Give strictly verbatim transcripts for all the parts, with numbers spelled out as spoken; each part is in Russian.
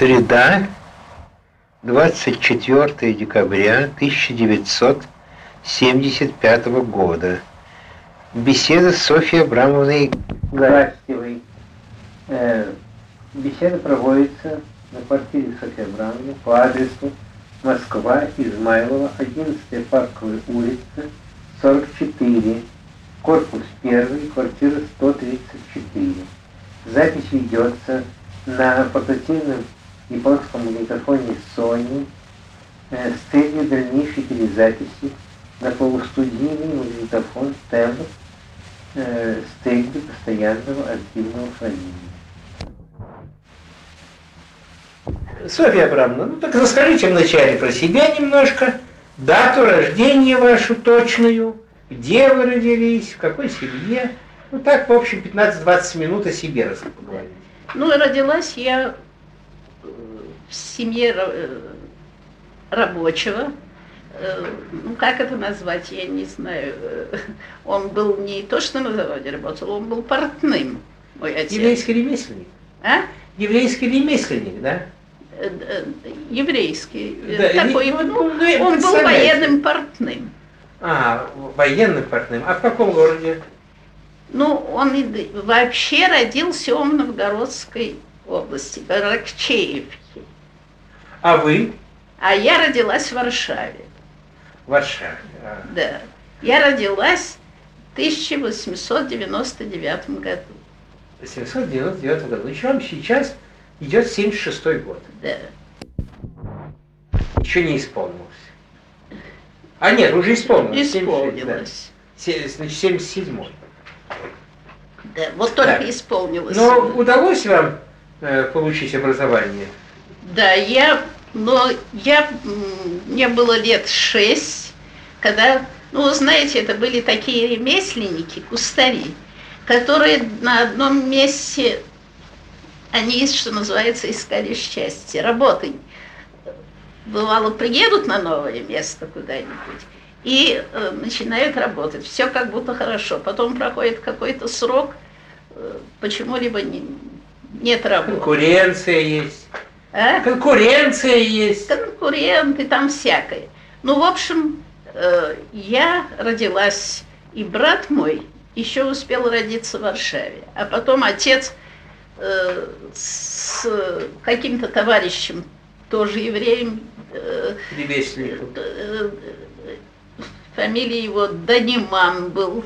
Среда, двадцать четвёртое декабря тысяча девятьсот семьдесят пятого года. Беседа с Софьей Абрамовной Гастевой. Э, беседа проводится на квартире Софьи Абрамовны по адресу Москва, Измайлова, одиннадцатая Парковая улица, сорок четыре, корпус первый, квартира сто тридцать четыре. Запись ведется на портативном японском магнитофоне Sony э, с целью дальнейшей перезаписи на полустудийный магнитофон тембр э, с целью постоянного активного хранения. Софья Абрамовна, ну так расскажите вначале про себя немножко, дату рождения вашу точную, где вы родились, в какой семье, ну так в общем пятнадцать-двадцать минут о себе рассказывайте. Ну, родилась я в семье рабочего, ну, как это назвать, я не знаю, он был не то, что на заводе работал, он был портным, мой отец. Еврейский ремесленник? А? Еврейский ремесленник, да? Еврейский, да, такой, не, ну, он, ну, он был военным портным. А, военным портным, а в каком городе? Ну, он и вообще родился он в Новгородской области, в Рокчеевке. А вы? А я родилась в Варшаве. В Варшаве, а. Да. Я родилась в тысяча восемьсот девяносто девятом году. В тысяча восемьсот девяносто девятом году. Еще вам сейчас идет семьдесят шестой год. Да. Еще не исполнилось. А нет, уже исполнилось. Исполнилось. семьдесят шесть, да. Значит, семьдесят седьмой. Да, вот только да. Исполнилось. Но удалось вам э, получить образование? Да, я, но я, мне было лет шесть, когда, ну, знаете, это были такие ремесленники, кустари, которые на одном месте, они, что называется, искали счастье, работы. Бывало, приедут на новое место куда-нибудь и э, начинают работать. Все как будто хорошо. Потом проходит какой-то срок, э, почему-либо не, нет работы. Конкуренция есть. А? Конкуренция есть. Конкуренты, там всякое. Ну, в общем, э, я родилась, и брат мой еще успел родиться в Варшаве. А потом отец э, с каким-то товарищем, тоже евреем, э, э, фамилия его Даниман был,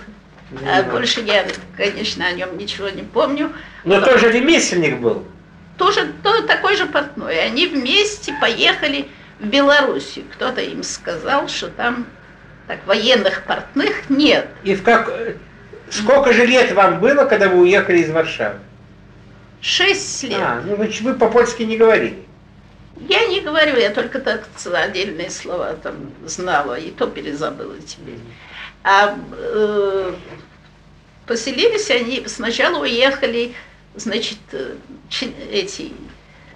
Даниман. А больше я, конечно, о нем ничего не помню. Но потом, тоже ремесленник был? Тоже то, такой же портной. Они вместе поехали в Белоруссию. Кто-то им сказал, что там так, военных портных нет. И в как... сколько же лет вам было, когда вы уехали из Варшавы? Шесть лет. А, ну вы, вы по-польски не говорили. Я не говорю, я только так отдельные слова там знала, и то перезабыла теперь. А э, поселились они, сначала уехали, значит, эти,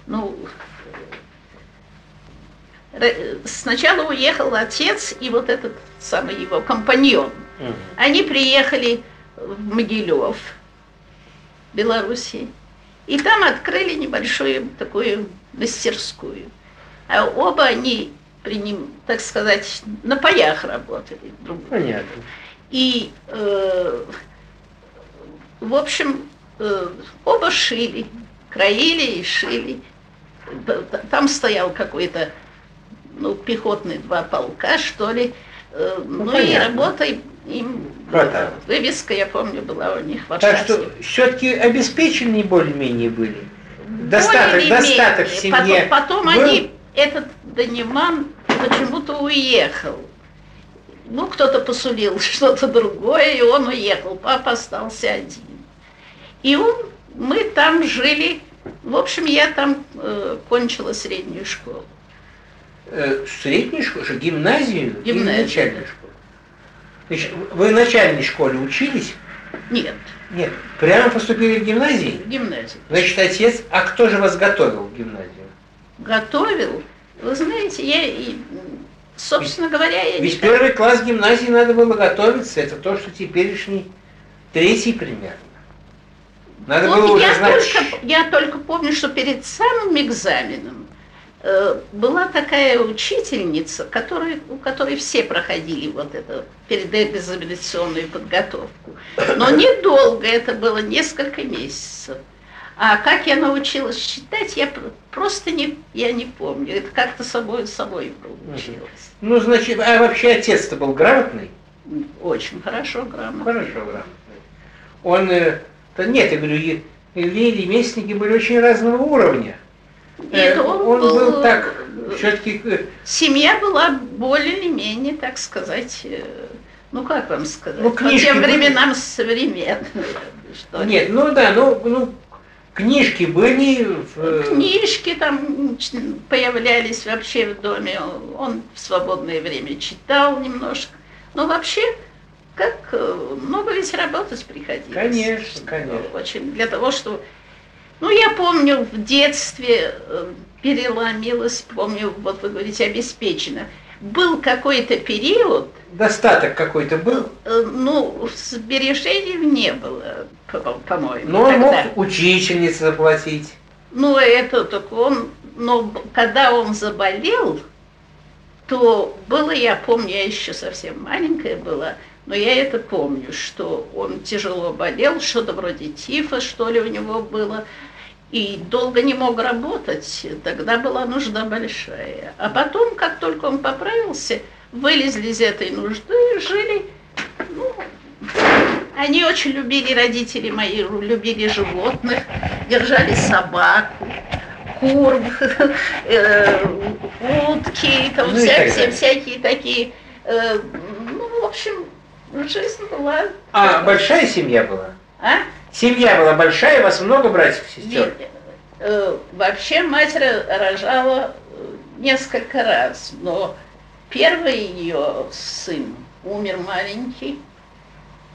ну, сначала уехал отец и вот этот самый его компаньон. Mm-hmm. Они приехали в Могилев, Белоруссии, и там открыли небольшую такую мастерскую. А оба они, при ним, так сказать, на паях работали друг другу. Понятно. И, э, в общем, э, оба шили, краили и шили. Там стоял какой-то, ну, пехотный два полка, что ли. Э, ну, ну и работа им, э, вывеска, я помню, была у них в Варшаве. Так что все-таки обеспеченные более-менее были? Достаток, достаток в семье. Потом, потом они, этот Даниман почему-то уехал. Ну, кто-то посулил что-то другое, и он уехал. Папа остался один. И он, мы там жили. В общем, я там э, кончила среднюю школу. Э, среднюю школу? Гимназию? Гимназию. Или начальную школу? Значит, вы в начальной школе учились? Нет. Нет, прямо поступили в гимназию? В гимназию. Значит, отец, а кто же вас готовил в гимназию? Готовил? Вы знаете, я, и, собственно ведь, говоря, я Ведь не первый так... класс гимназии надо было готовиться, это то, что теперешний третий примерно. Надо вот было уже я, знать... только, я только помню, что перед самым экзаменом э, была такая учительница, которая, у которой все проходили вот эту передэкзаменационную подготовку. Но недолго, это было несколько месяцев. А как я научилась читать, я просто не, я не помню. Это как-то собой собой получилось. Ну, значит, а вообще отец-то был грамотный? Очень хорошо грамотный. Хорошо грамотный. Он, да нет, я говорю, и, и ремесленники были очень разного уровня. Нет, он, он был, был так, все-таки... Семья была более или менее, так сказать, ну как вам сказать, ну, по тем временам были... современные. Нет, ну да, ну... ну... Книжки были? Книжки там появлялись вообще в доме. Он в свободное время читал немножко. Но вообще, как много ведь работать приходилось. Конечно, конечно. Очень. Для того, чтобы... Ну, я помню, в детстве переломилась, помню, вот вы говорите, обеспечена. Был какой-то период... Достаток какой-то был? Ну, сбережений не было, по-моему. Но он мог учительнице заплатить. Ну, это только он... Но когда он заболел, то было, я помню, я еще совсем маленькая была, но я это помню, что он тяжело болел, что-то вроде тифа, что ли, у него было... И долго не мог работать, тогда была нужда большая. А потом, как только он поправился, вылезли из этой нужды, жили. Ну, они очень любили, родители мои, любили животных, держали собаку, кур, утки, там всякие такие. Ну, в общем, жизнь была. А большая семья была? А? Семья была большая, у вас много братьев и сестер? Вообще мать рожала несколько раз, но первый ее сын умер маленький,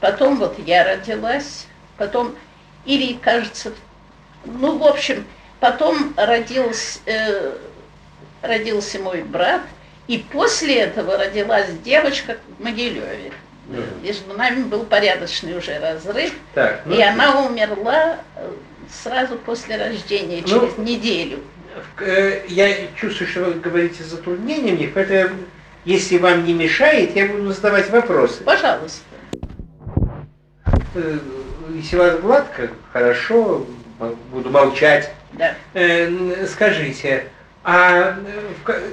потом вот я родилась, потом, или, кажется, ну, в общем, потом родился, э, родился мой брат, и после этого родилась девочка в Могилеве. Между нами был порядочный уже разрыв, так, ну, и она умерла сразу после рождения, ну, через неделю. Я чувствую, что вы говорите с затруднением, поэтому, если вам не мешает, я буду задавать вопросы. Пожалуйста. Если вас гладко, хорошо, буду молчать. Да. Скажите, а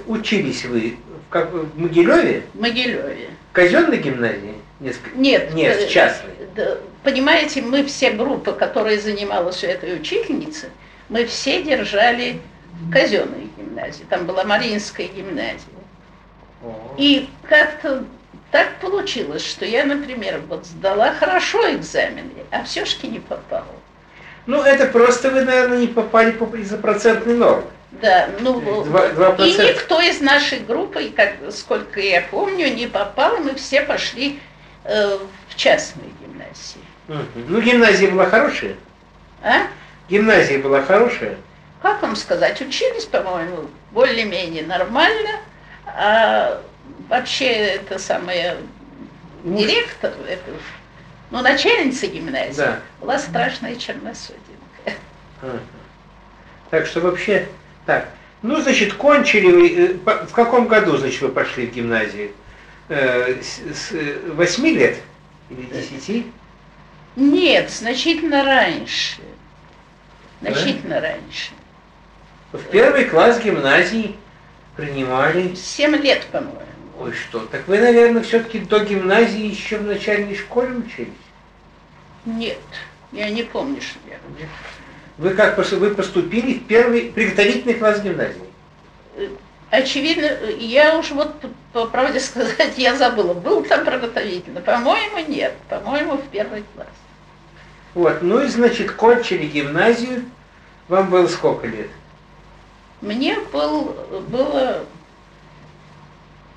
учились вы в Могилеве? В Могилеве. В казенной гимназии? Несколько? Нет, нет, частной. Понимаете, мы все группы, которая занималась у этой учительницы, мы все держали в казенной гимназии. Там была Мариинская гимназия. О-о-о. И как-то так получилось, что я, например, вот сдала хорошо экзамены, а все-таки не попала. Ну, это просто вы, наверное, не попали из-за процентной нормы. Да, ну, два процента. И никто из нашей группы, как, сколько я помню, не попал, мы все пошли э, в частные гимназии. Угу. Ну, гимназия была хорошая? А? Гимназия была хорошая? Как вам сказать, учились, по-моему, более-менее нормально, а вообще это самое, директор, это, ну, начальница гимназии, да, была страшная черносотенка. Угу. Так что вообще... Так, ну, значит, кончили вы, в каком году, значит, вы пошли в гимназию? С восьми лет или десяти? Нет, значительно раньше. Значительно да? раньше. В первый класс гимназии принимали... Семь лет, по-моему. Ой, что, так вы, наверное, все-таки до гимназии еще в начальной школе учились? Нет, я не помню, что я... Вы как вы поступили в первый приготовительный класс гимназии? Очевидно, я уж вот, по правде сказать, я забыла, был там приготовительный. По-моему, нет. По-моему, в первый класс. Вот, ну и, значит, кончили гимназию. Вам было сколько лет? Мне был, было...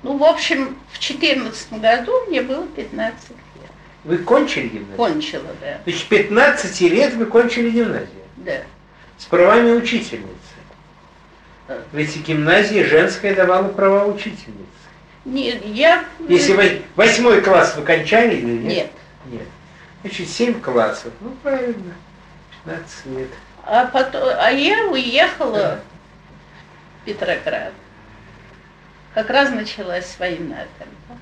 Ну, в общем, в четырнадцатом году мне было пятнадцать лет. Вы кончили гимназию? Кончила, да. То есть пятнадцать лет вы кончили гимназию? Да. С правами учительницы. Да. Ведь гимназия женская давала права учительницы. Нет, я... Если вы восьмой класс вы кончали или нет? Нет. Нет. Значит, семь классов. Ну, правильно. двадцать лет. А, потом, а я уехала да. в Петроград. Как раз началась война тогда.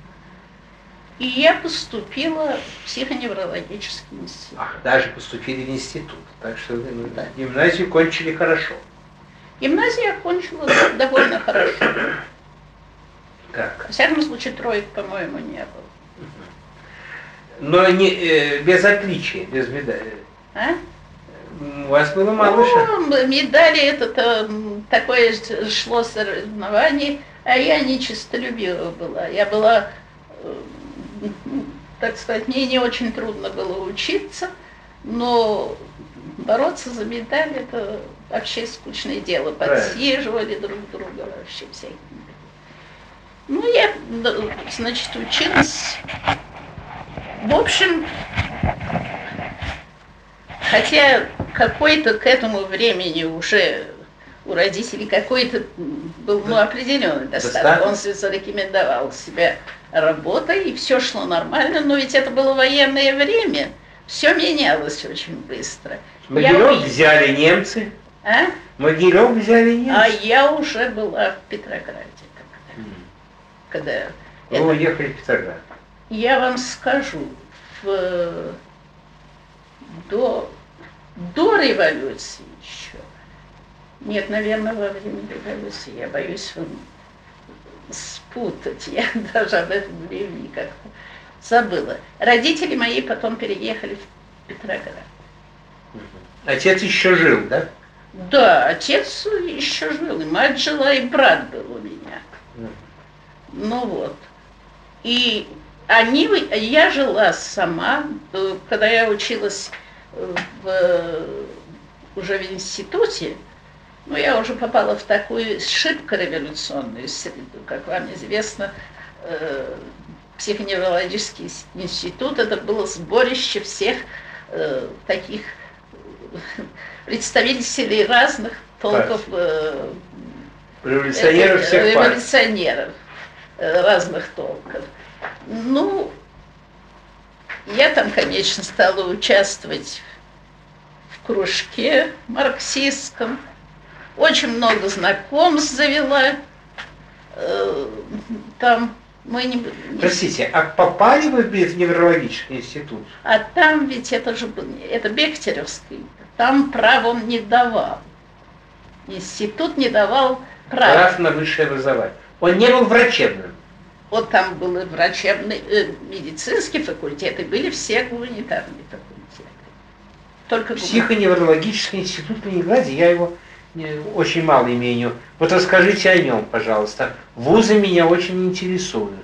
И я поступила в психоневрологический институт. Ах, даже поступили в институт. Так что вы да. гимназию кончили хорошо. Гимназию я кончила довольно хорошо. Так. Во всяком случае, троек, по-моему, не было. Но не, э, без отличия, без медали. А? У вас было мало шансов. Ну, медали, это -то, такое шло соревнование, а я не честолюбива была. Я была, так сказать, мне не очень трудно было учиться, но бороться за медаль – это вообще скучное дело. Подсиживали друг друга вообще всякие. Ну, я, значит, училась. В общем, хотя какой-то к этому времени уже у родителей какой-то был ну, определенный достаток. Он зарекомендовал себя работой, и все шло нормально, но ведь это было военное время, все менялось очень быстро. Могилев я... взяли немцы. А? Могилев взяли немцы. А я уже была в Петрограде. Когда вы это... уехали в Петроград. Я вам скажу, в... до... до революции еще, нет, наверное, во время революции, я боюсь вам спутать, я даже об этом времени как-то забыла. Родители мои потом переехали в Петроград. Отец еще жил, да? Да, отец еще жил, и мать жила, и брат был у меня. Ну вот, и они, я жила сама, когда я училась в, уже в институте, ну я уже попала в такую шибко революционную среду, как вам известно, психоневрологический институт, это было сборище всех таких представителей разных толков революционеров, это, всех революционеров. разных толков. Ну, я там, конечно, стала участвовать в кружке марксистском, очень много знакомств завела. Там мы не... Простите, а попали вы в неврологический институт? А там ведь это же был, это Бехтеревский, там прав он не давал. Институт не давал прав. Прав на высшее образование. Он не был врачебным. Вот там был и врачебный, э, медицинский факультет, и были все гуманитарные факультеты. Только психоневрологический институт в Петрограде, я его не, очень мало имею. Вот расскажите о нем, пожалуйста. Вузы меня очень интересуют.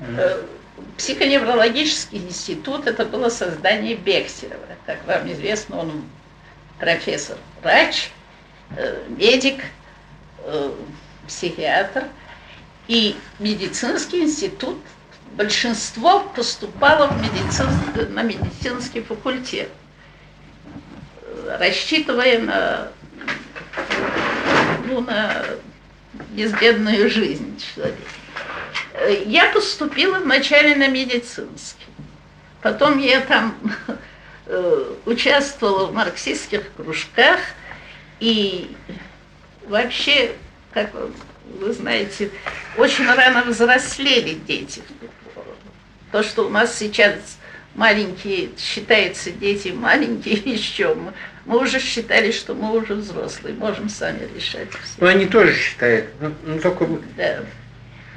Э, психоневрологический институт, это было создание Бехтерева. Как вам известно, он профессор-врач, э, медик, э, психиатр, и медицинский институт, большинство поступало в медицинский, на медицинский факультет, рассчитывая на, ну, на безбедную жизнь человека. Я поступила вначале на медицинский, потом я там участвовала в марксистских кружках и вообще, как вы знаете, очень рано взрослели дети. То, что у нас сейчас маленькие, считается, дети маленькие еще, мы, мы уже считали, что мы уже взрослые, можем сами решать все. Ну, они тоже считают, но, но только да.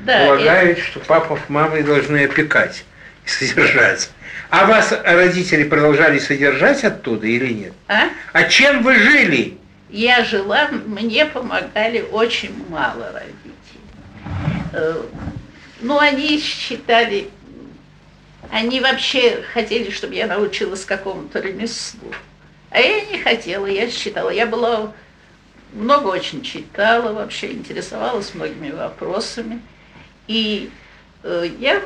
полагают, да, это... что папа с мамой должны опекать и содержать. А вас родители продолжали содержать оттуда или нет? А, а чем вы жили? Я жила, мне помогали очень мало родителей. Ну, они считали, они вообще хотели, чтобы я научилась какому-то ремеслу. А я не хотела, я считала. Я была, много очень читала вообще, интересовалась многими вопросами. И я,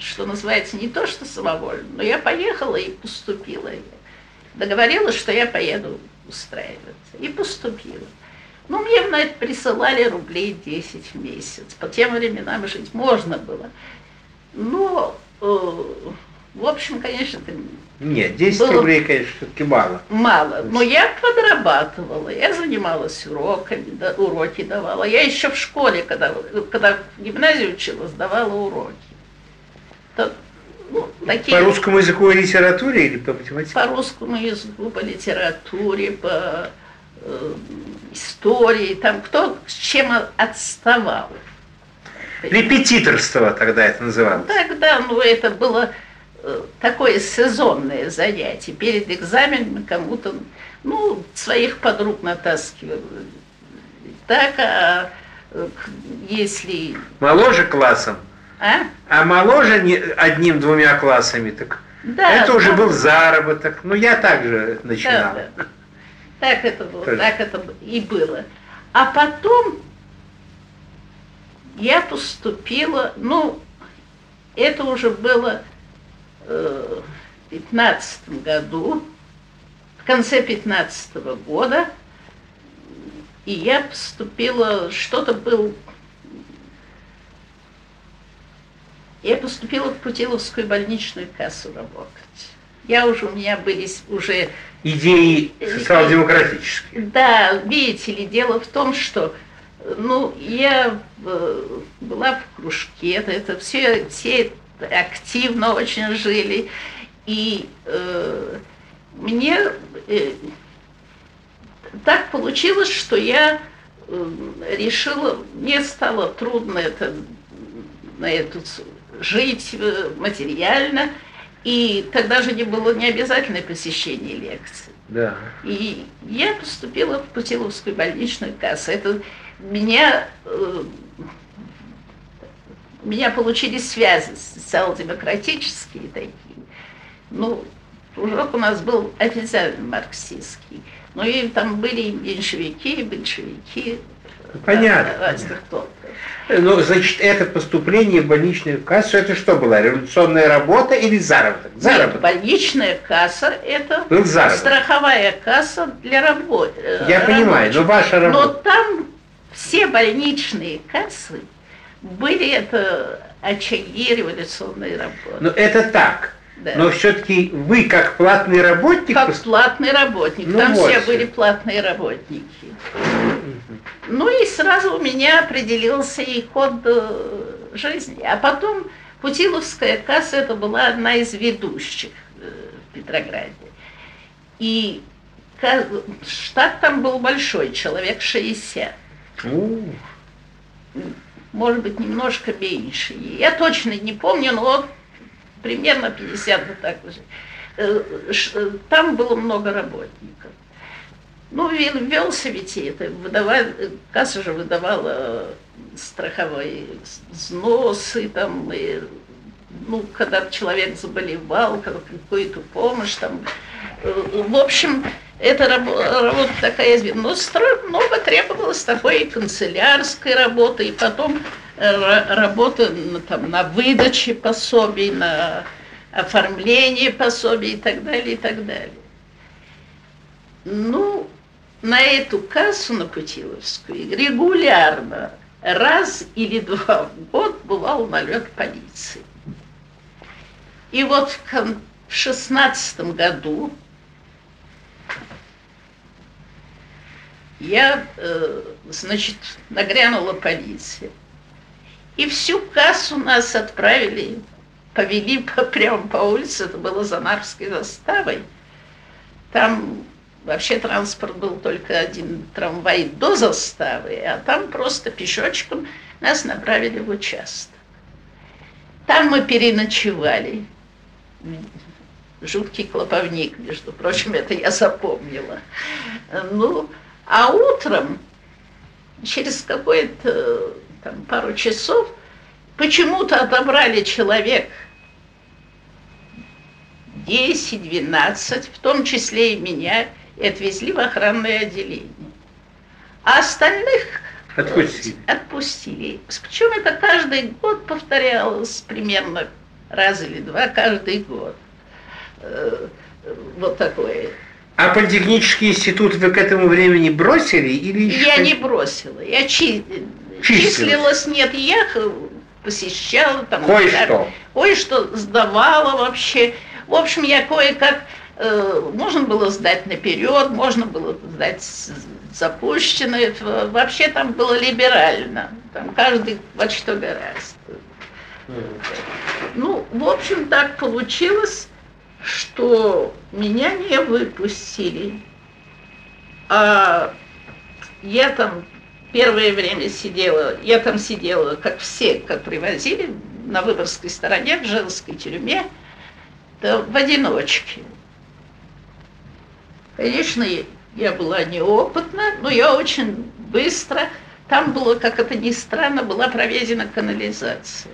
что называется, не то что самовольно, но я поехала и поступила. Договорилась, что я поеду устраиваться. И поступила. Ну, мне на это присылали рублей десять в месяц. По тем временам жить можно было. Но э, В общем, конечно, это... Нет, десять рублей, конечно, все-таки мало. Мало. Но я подрабатывала, я занималась уроками, да, уроки давала. Я еще в школе, когда, когда в гимназии училась, давала уроки. То, ну, такие... По русскому языку и литературе или по математике? По русскому языку, по литературе, по э, истории, там кто с чем отставал. Репетиторство тогда это называлось? Тогда, ну, это было... такое сезонное занятие. Перед экзаменом кому-то, ну, своих подруг натаскивали. Так, а если... Моложе классом? А? А моложе одним-двумя классами, так да, это уже да. был заработок. Ну, я также начинала. Да, да. Так это было, тоже. Так это и было. А потом я поступила, ну, это уже было... в пятнадцатом году, в конце пятнадцатого года, и я поступила, что-то был, я поступила в Путиловскую больничную кассу работать. Я уже, у меня были уже... Идеи социал-демократические. Да, видите ли, дело в том, что, ну, я была в кружке, это, это все, все активно очень жили, и э, мне э, так получилось, что я э, решила, мне стало трудно это, на эту жить материально, и тогда же не было не обязательное посещение лекций. Да. И я поступила в Путиловскую больничную кассу. Это меня э, У меня получились связи социал-демократические такие. Ну, кружок у нас был официально марксистский. Ну, и там были и меньшевики, и большевики. Понятно. Разных толков. Ну, значит, это поступление в больничную кассу, это что была? Революционная работа или заработок? Заработок. Нет, больничная касса, это был заработок. Страховая касса для работы. Я рабочих. Понимаю, но ваша работа... Но там все больничные кассы, были это очаги революционной работы. Ну, это так. Да. Но все-таки вы как платный работник... Как пост... платный работник. Ну, там вот все были платные работники. Ну и сразу у меня определился и ход жизни. А потом Путиловская касса, это была одна из ведущих в Петрограде. И штат там был большой, человек шестьдесят. У-у-у. Может быть, немножко меньше. Я точно не помню, но вот примерно пятьдесят, вот так же. Там было много работников. Ну, велся ведь это, выдавали, касса же выдавала страховые взносы, там, и, ну, когда человек заболевал, какую-то помощь, там. В общем, это работа такая, но много требовалось такой и канцелярской работы, и потом работа там, на выдаче пособий, на оформлении пособий и так далее, и так далее. Ну, на эту кассу, на Путиловскую, регулярно, раз или два в год бывал налет полиции. И вот в шестнадцатом году я, значит, нагрянула полиция. И всю кассу нас отправили, повели по, прямо по улице, это было за Нарвской заставой. Там вообще транспорт был только один трамвай до заставы, а там просто пешочком нас направили в участок. Там мы переночевали. Жуткий клоповник, между прочим, это я запомнила. Ну... А утром, через какое-то там пару часов, почему-то отобрали человек десять-двенадцать, в том числе и меня, и отвезли в охранное отделение. А остальных отпустили. отпустили. Причем это каждый год повторялось, примерно раз или два каждый год. Вот такое. А политехнический институт вы к этому времени бросили или еще? Я не бросила. Я чи... числилась. числилась, нет, я посещала, там, кое-что. кое-что сдавала вообще. В общем, я кое-как, э, можно было сдать наперед, можно было сдать запущенно. Вообще там было либерально, там каждый во что гораздо. Mm. Ну, в общем, так получилось, что меня не выпустили. А я там первое время сидела, я там сидела, как все, как привозили, на Выборгской стороне, в женской тюрьме, да, в одиночке. Конечно, я была неопытна, но я очень быстро, там было, как это ни странно, была проведена канализация.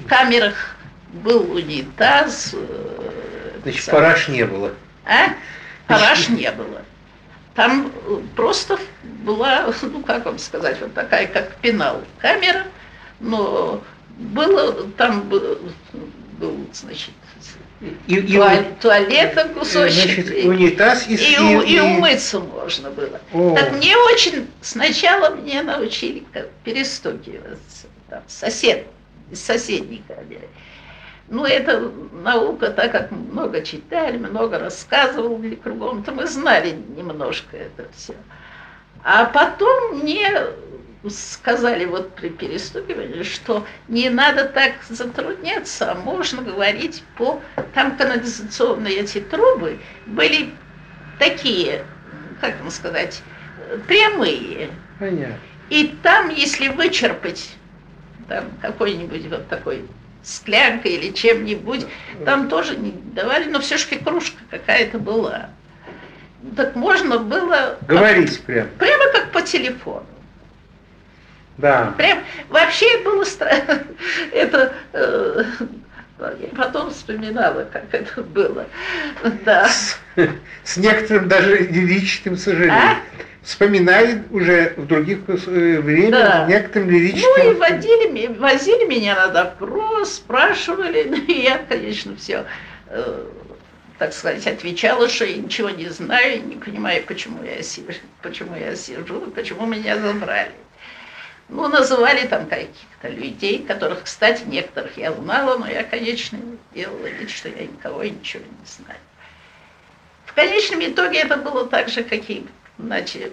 В камерах был унитаз. Значит, сам... параж не было. А? Параж не было. Там просто была, ну как вам сказать, вот такая, как пенал камера, но было, там был, значит, и, и, туалет, туалетом кусочек, значит, унитаз и, и, и, и умыться можно было. О. Так мне очень, сначала мне научили перестукиваться, там, сосед, из соседней камеры. Ну, это наука, так как много читали, много рассказывали кругом, то мы знали немножко это все. А потом мне сказали вот при перестукивании, что не надо так затрудняться, а можно говорить по... Там канализационные эти трубы были такие, как вам сказать, прямые. Понятно. И там, если вычерпать там какой-нибудь вот такой... склянкой или чем-нибудь, там тоже не давали, но все-таки кружка какая-то была. Так можно было... Говорить как, прямо. Прямо как по телефону. Да. Прям, вообще было странно. Это... Э, я потом вспоминала, как это было. Да. С, с некоторым даже лиричным сожалением. А? Вспоминали уже в других временах, да. Некоторым лиричным. Ну и водили, возили меня на допрос, спрашивали, ну и я, конечно, все, э, так сказать, отвечала, что я ничего не знаю, не понимаю, почему я сижу, почему я сижу, почему меня забрали. Ну, называли там каких-то людей, которых, кстати, некоторых я знала, но я, конечно, делала вид, что я никого и ничего не знаю. В конечном итоге это было так же, как и... Значит,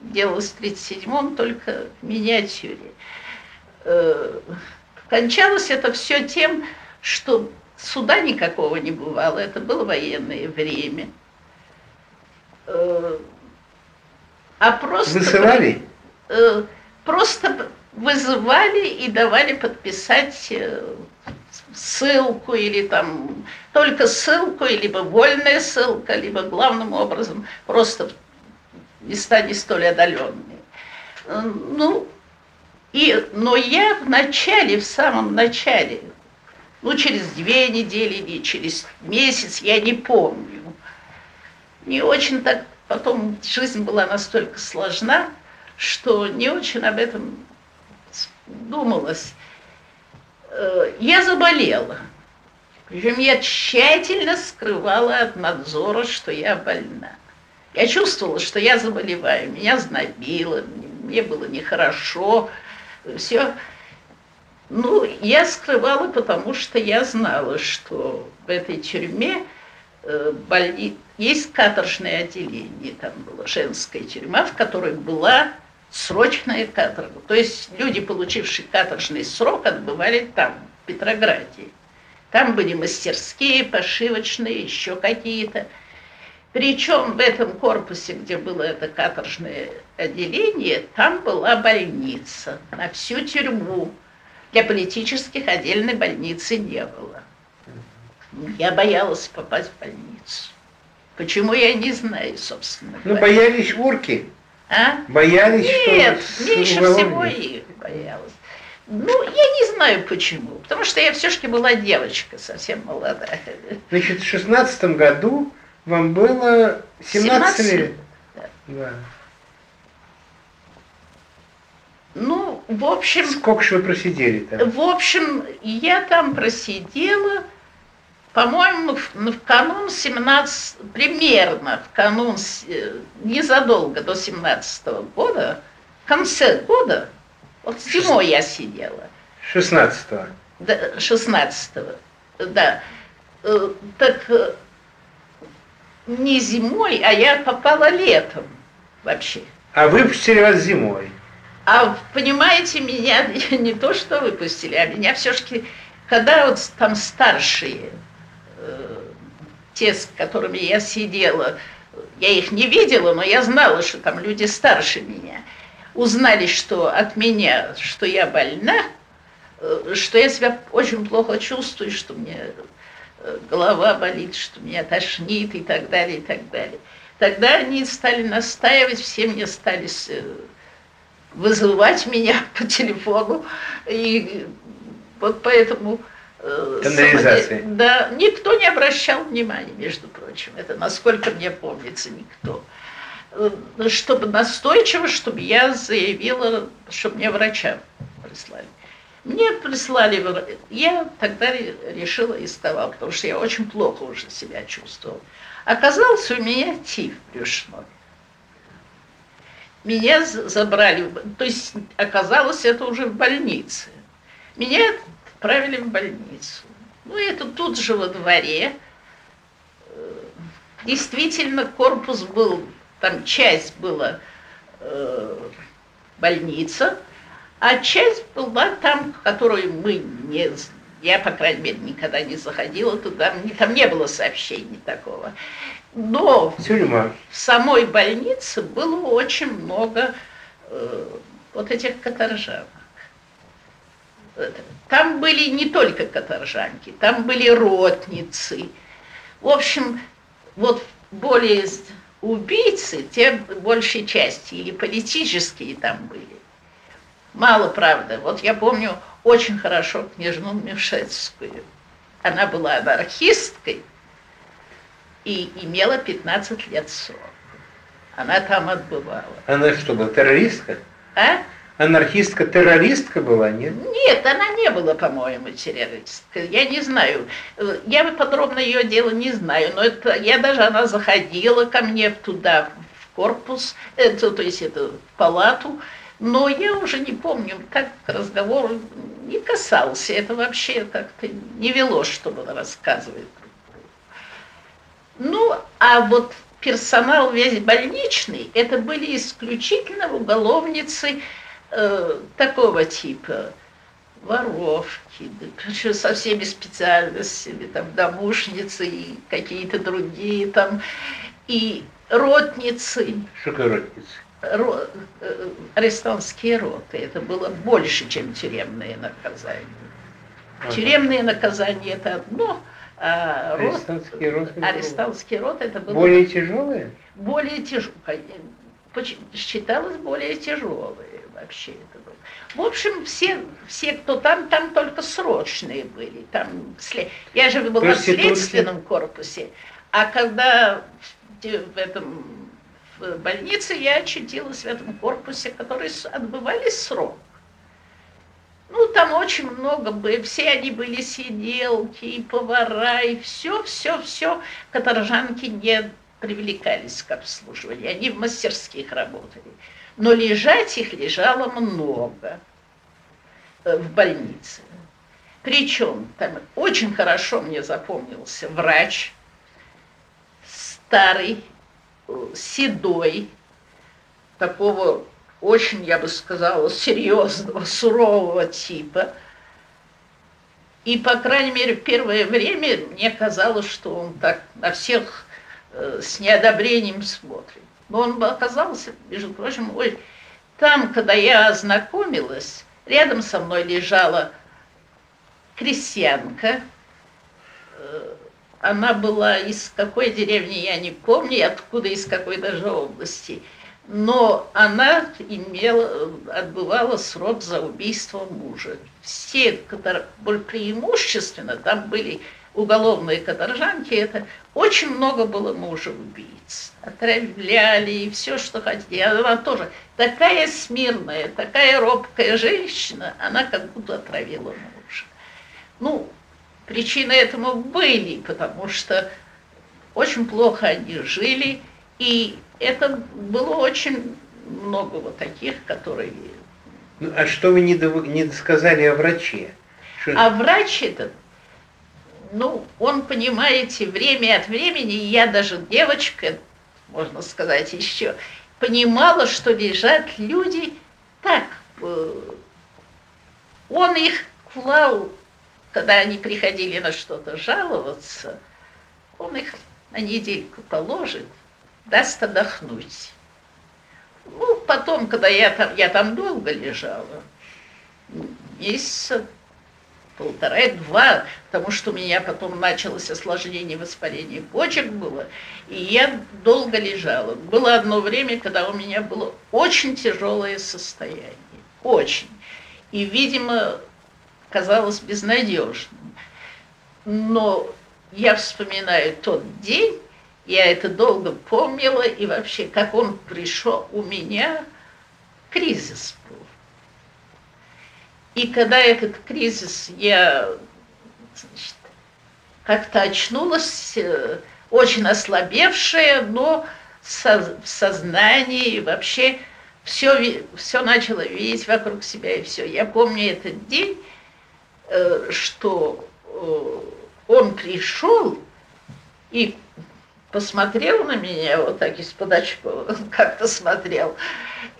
делалось в тридцать седьмом, только в миниатюре. Кончалось это все тем, что суда никакого не бывало, это было военное время. А просто... Высылали? Просто вызывали и давали подписать ссылку или там... Только ссылку, либо вольная ссылка, либо главным образом просто... места не столь отдаленные. Ну, и, но я в начале, в самом начале, ну, через две недели или через месяц, я не помню. Не очень так, потом жизнь была настолько сложна, что не очень об этом думалось. Я заболела. Причем я тщательно скрывала от надзора, что я больна. Я чувствовала, что я заболеваю, меня знобило, мне было нехорошо, все. Ну, я скрывала, потому что я знала, что в этой тюрьме больни... есть каторжное отделение, там была женская тюрьма, в которой была срочная каторга. То есть люди, получившие каторжный срок, отбывали там, в Петрограде. Там были мастерские, пошивочные, еще какие-то. Причем в этом корпусе, где было это каторжное отделение, там была больница на всю тюрьму. Для политических отдельной больницы не было. Я боялась попасть в больницу. Почему, я не знаю, собственно говоря. Ну, боялись урки? А? Боялись, Нет, что... Нет, меньше уголовник. всего их боялась. Ну, я не знаю почему. Потому что я все-таки была девочка, совсем молодая. Значит, в шестнадцатом году... Вам было семнадцать лет? Да. Да. Ну, в общем... Сколько же вы просидели там? В общем, я там просидела, по-моему, в, в канун семнадцатого... Примерно в канун... Незадолго до семнадцатого года, в конце года, Вот зимой я сидела. шестнадцатого. Да, шестнадцатого, да. Так не зимой, а я попала летом вообще. А выпустили вас зимой? А понимаете, меня не то что выпустили, а меня все-таки, когда вот там старшие, те, с которыми я сидела, я их не видела, но я знала, что там люди старше меня, узнали, что от меня, что я больна, что я себя очень плохо чувствую, что мне голова болит, что меня тошнит и так далее, и так далее. Тогда они стали настаивать, все мне стали вызывать меня по телефону. И вот поэтому... Канализация. Да, никто не обращал внимания, между прочим. Это, насколько мне помнится, никто. Чтобы настойчиво, чтобы я заявила, чтобы мне врача прислали. Мне прислали, я тогда решила и вставала, потому что я очень плохо уже себя чувствовала. Оказался у меня тиф брюшной. Меня забрали, то есть оказалось это уже в больнице. Меня отправили в больницу. Ну, это тут же во дворе. Действительно, корпус был, там часть была э, больница, а часть была там, которую мы не... Я, по крайней мере, никогда не заходила туда, там не было сообщений такого. Но Тюрьма. В самой больнице было очень много э, вот этих каторжанок. Там были не только каторжанки, там были ротницы. В общем, вот более убийцы, те в большей части, или политические там были. Мало, правда. Вот я помню очень хорошо княжну Мевшетскую. Она была анархисткой и имела пятнадцать лет срока. Она там отбывала. Она что, была террористка? А? Анархистка-террористка была, нет? Нет, она не была, по-моему, террористкой. Я не знаю. Я подробно ее дело не знаю. Но это, я даже, она заходила ко мне туда, в корпус, это, то есть это, в палату. Но я уже не помню, так разговор не касался. Это вообще как-то не вело, что было рассказывает. Ну, а вот персонал весь больничный, это были исключительно уголовницы э, такого типа. Воровки, да, со всеми специальностями, там, домушницы и какие-то другие там. И ротницы. Что такое ротницы? Ро... арестантские роты. Это было больше, чем тюремные наказания. Ага. Тюремные наказания это одно, а арестантские рот... роты арестантские роты это было более тяжелые? Более тяжелые. Считалось более тяжелые вообще это было. В общем, все, все, кто там, там только срочные были. Там... Я же была в следственном корпусе, а когда в этом в больнице я очутилась в этом корпусе, которые отбывали срок. Ну, там очень много было, все они были сиделки, и повара, и все-все-все. Каторжанки не привлекались к обслуживанию, они в мастерских работали. Но лежать их лежало много в больнице. Причем там очень хорошо мне запомнился врач, старый, седой, такого очень, я бы сказала, серьезного, сурового типа. И, по крайней мере, в первое время мне казалось, что он так на всех э, с неодобрением смотрит. Но он оказался, между прочим, ой, там, когда я ознакомилась, рядом со мной лежала крестьянка, э, она была из какой деревни, я не помню, откуда, из какой даже области. Но она имела, отбывала срок за убийство мужа. Все, которые преимущественно, там были уголовные каторжанки, это очень много было мужа-убийц. Отравляли и все, что хотели. Она тоже такая смирная, такая робкая женщина, она как будто отравила мужа. Ну, причины этому были, потому что очень плохо они жили, и это было очень много вот таких, которые Ну, а что вы не, дов... не сказали о враче? Что... А врач этот, ну, он, понимаете, время от времени, я даже девочка, можно сказать еще, понимала, что лежат люди так. Он их клал, когда они приходили на что-то жаловаться, он их на недельку положит, даст отдохнуть. Ну, потом, когда я там, я там долго лежала, месяца полтора-два, потому что у меня потом началось осложнение, воспаление почек было, и я долго лежала. Было одно время, когда у меня было очень тяжелое состояние, очень. И, видимо, казалось безнадежным. Но я вспоминаю тот день, я это долго помнила, и вообще, как он пришел, у меня кризис был. И когда этот кризис, я, значит, как-то очнулась, очень ослабевшая, но в сознании вообще все, все начала видеть вокруг себя, и все. Я помню этот день, что он пришел и посмотрел на меня вот так из-под очков, как-то смотрел,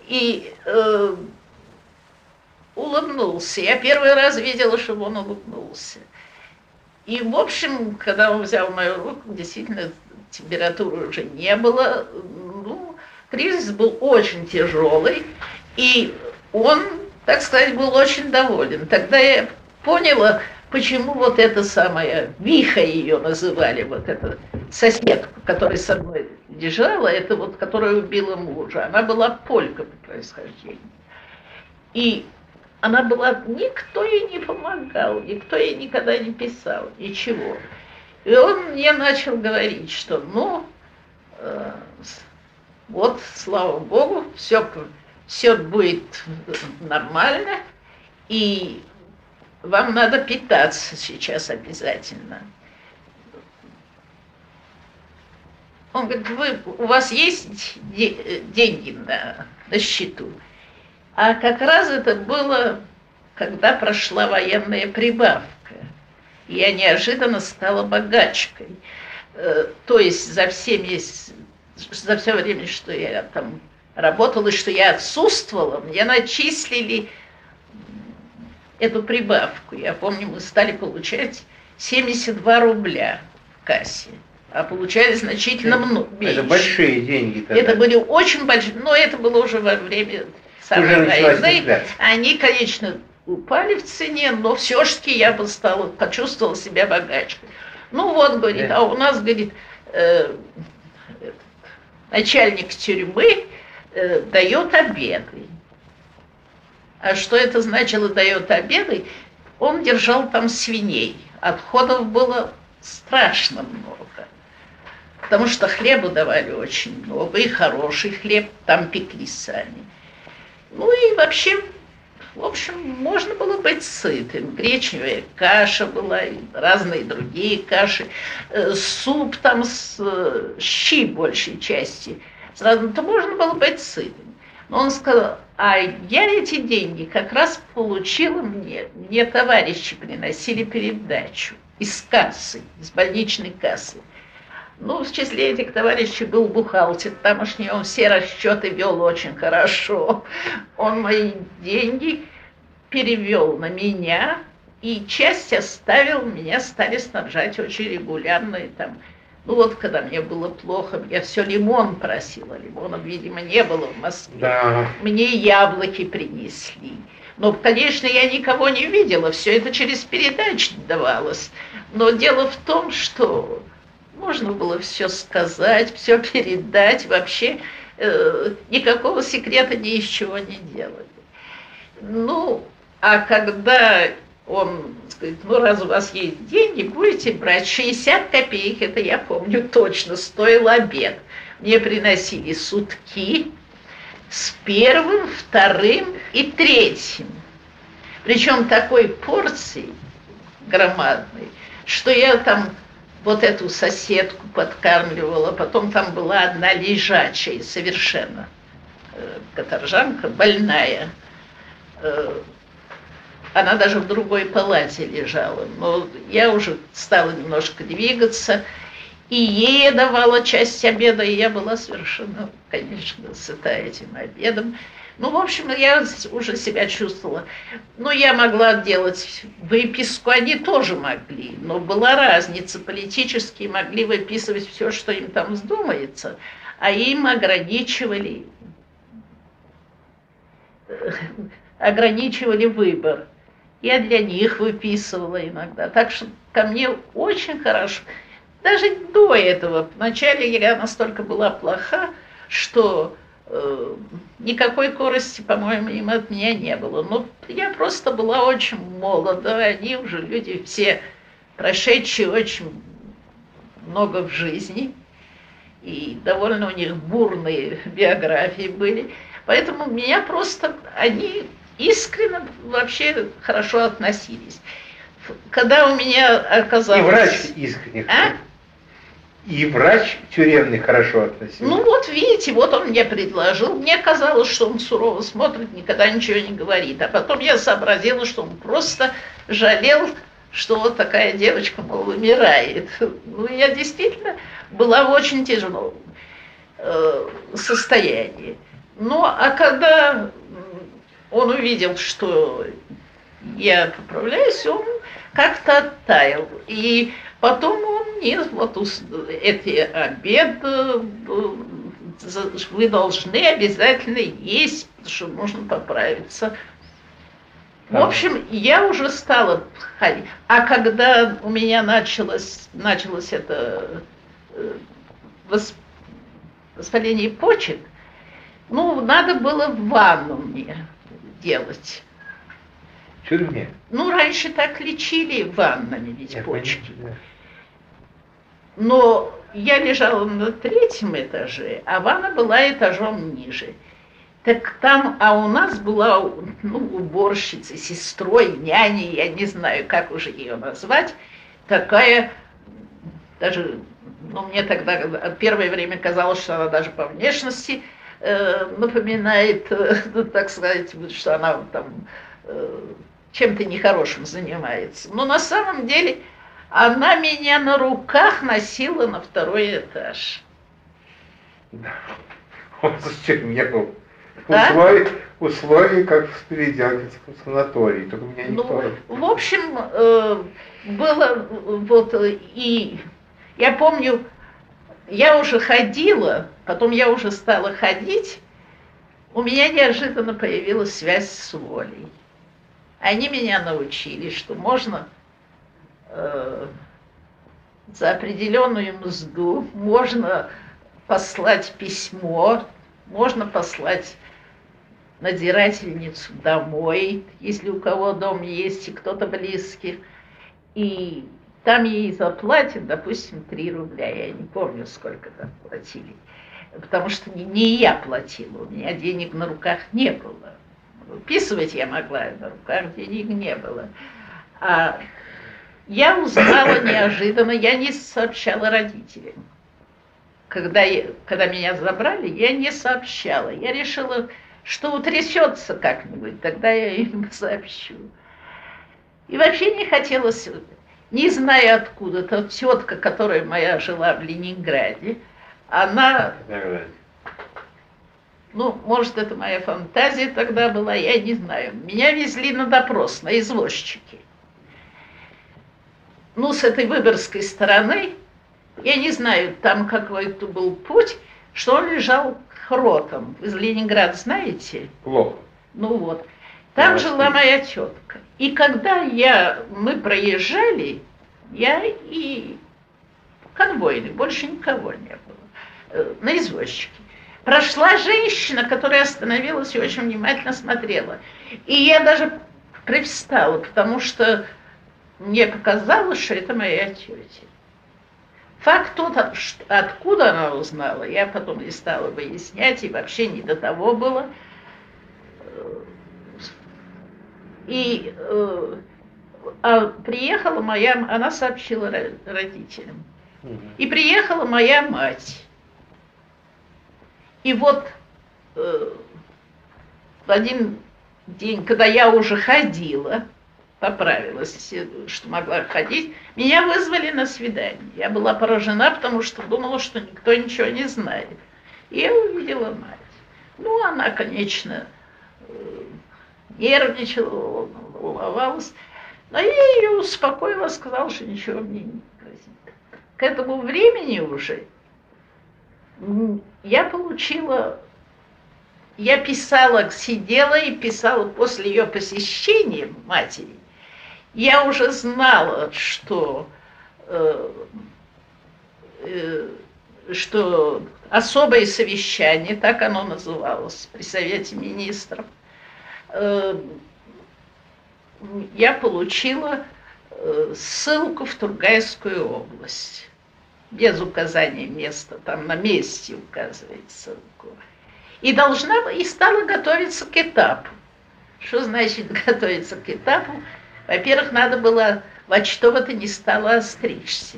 и э, улыбнулся. Я первый раз видела, что он улыбнулся. И, в общем, когда он взял мою руку, действительно, температуры уже не было. Ну, кризис был очень тяжелый, и он, так сказать, был очень доволен. Тогда я поняла, почему вот эта самая, Виха ее называли, вот эта соседка, которая со мной лежала, это вот, которая убила мужа, она была полька по происхождению. И она была, никто ей не помогал, никто ей никогда не писал, ничего. И он мне начал говорить, что ну, э, вот, слава богу, все, все будет нормально, и... Вам надо питаться сейчас обязательно. Он говорит, вы, у вас есть де- деньги на, на счету? А как раз это было, когда прошла военная прибавка. Я неожиданно стала богачкой. Э, то есть за, всеми, за все время, что я там работала, что я отсутствовала, мне начислили... эту прибавку. Я помню, мы стали получать семьдесят два рубля в кассе, а получали значительно много меньше. Это большие деньги тогда. Это были очень большие, но это было уже во время самой войны. Они, конечно, упали в цене, но все-таки я бы стала, почувствовала себя богачкой. Ну вот, говорит, да. А у нас, говорит, э, начальник тюрьмы э, дает обеды. А что это значило, дает обеды? Он держал там свиней. Отходов было страшно много. Потому что хлеба давали очень много, и хороший хлеб там пекли сами. Ну и вообще, в общем, можно было быть сытым. Гречневая каша была, и разные другие каши. Суп там с щи большей части. Сразу, то можно было быть сытым. Но он сказал, а я эти деньги как раз получила мне, мне товарищи приносили передачу из кассы, из больничной кассы. Ну, в числе этих товарищей был бухгалтер тамошний, он все расчеты вел очень хорошо. Он мои деньги перевел на меня, и часть оставил, меня стали снабжать очень регулярно, и там... Ну вот, когда мне было плохо, я все лимон просила, лимонов, видимо, не было в Москве. Да. Мне яблоки принесли. Но, конечно, я никого не видела, все это через передачи давалось. Но дело в том, что можно было все сказать, все передать, вообще э, никакого секрета ни из чего не делали. Ну, а когда... Он говорит, ну раз у вас есть деньги, будете брать шестьдесят копеек, это я помню точно, стоил обед. Мне приносили сутки с первым, вторым и третьим. Причем такой порции громадной, что я там вот эту соседку подкармливала, потом там была одна лежачая совершенно каторжанка, больная. Она даже в другой палате лежала. Но я уже стала немножко двигаться. И ей я давала часть обеда, и я была совершенно, конечно, сыта этим обедом. Ну, в общем, я уже себя чувствовала. Ну, я могла делать выписку, они тоже могли, но была разница. Политические могли выписывать все, что им там вздумается, а им ограничивали, ограничивали выбор. Я для них выписывала иногда. Так что ко мне очень хорошо. Даже до этого, вначале я настолько была плоха, что э, никакой корости, по-моему, им от меня не было. Но я просто была очень молода, они уже люди все прошедшие очень много в жизни, и довольно у них бурные биографии были. Поэтому меня просто, они искренне вообще хорошо относились. Когда у меня оказалось... И врач искренне. А? И врач тюремный хорошо относился. Ну вот видите, вот он мне предложил. Мне казалось, что он сурово смотрит, никогда ничего не говорит. А потом я сообразила, что он просто жалел, что вот такая девочка, мол, умирает. Ну я действительно была в очень тяжелом э, состоянии. Ну а когда он увидел, что я поправляюсь, он как-то оттаял. И потом он мне вот эти обеды, вы должны обязательно есть, потому что нужно поправиться. В общем, я уже стала ходить. А когда у меня началось, началось это воспаление почек, ну, надо было в ванну мне делать. В тюрьме? Ну, раньше так лечили ваннами ведь почки. Но я лежала на третьем этаже, а ванна была этажом ниже. Так там, а у нас была ну, уборщица, сестрой, няней, я не знаю, как уже ее назвать, такая, даже, ну, мне тогда первое время казалось, что она даже по внешности э, напоминает, э, ну, так сказать, что она там... Э, чем-то нехорошим занимается. Но на самом деле она меня на руках носила на второй этаж. Да. У вас не было условий, условий, как в Спиридянском санатории. Только меня никто... Ну, в общем, было вот и... Я помню, я уже ходила, потом я уже стала ходить, у меня неожиданно появилась связь с волей. Они меня научили, что можно э, за определенную мзду, можно послать письмо, можно послать надзирательницу домой, если у кого дом есть и кто-то близких, и там ей заплатят, допустим, три рубля, я не помню, сколько там платили, потому что не, не я платила, у меня денег на руках не было. Выписывать я могла, на руках денег не было. А я узнала неожиданно, я не сообщала родителям. Когда, я, когда меня забрали, я не сообщала. Я решила, что утрясется как-нибудь, тогда я им сообщу. И вообще не хотелось, не зная откуда, то тетка, которая моя жила в Ленинграде, она... Ну, может, это моя фантазия тогда была, я не знаю. Меня везли на допрос, на извозчики. Ну, с этой выборгской стороны, я не знаю, там какой-то был путь, что он лежал ротом. Из Ленинграда, знаете? Плохо. Ну вот. Там Плохо. Жила моя тетка. И когда я, мы проезжали, я и конвойный, больше никого не было, на извозчике. Прошла женщина, которая остановилась и очень внимательно смотрела. И я даже привстала, потому что мне показалось, что это моя тетя. Факт тот, откуда она узнала, я потом не стала выяснять, и вообще не до того было. И а приехала моя, она сообщила родителям. И приехала моя мать. И вот э, в один день, когда я уже ходила, поправилась, что могла ходить, меня вызвали на свидание. Я была поражена, потому что думала, что никто ничего не знает. И я увидела мать. Ну, она, конечно, нервничала, волновалась, но я ее успокоила, сказала, что ничего мне не грозит. К этому времени уже я получила, я писала, сидела и писала после ее посещения матери. Я уже знала, что, э, э, что особое совещание, так оно называлось, при Совете Министров, э, я получила э, ссылку в Тургайскую область, без указания места, там на месте указывает ссылку. И должна, и стала готовиться к этапу. Что значит готовиться к этапу? Во-первых, надо было во что бы то ни стало остричься.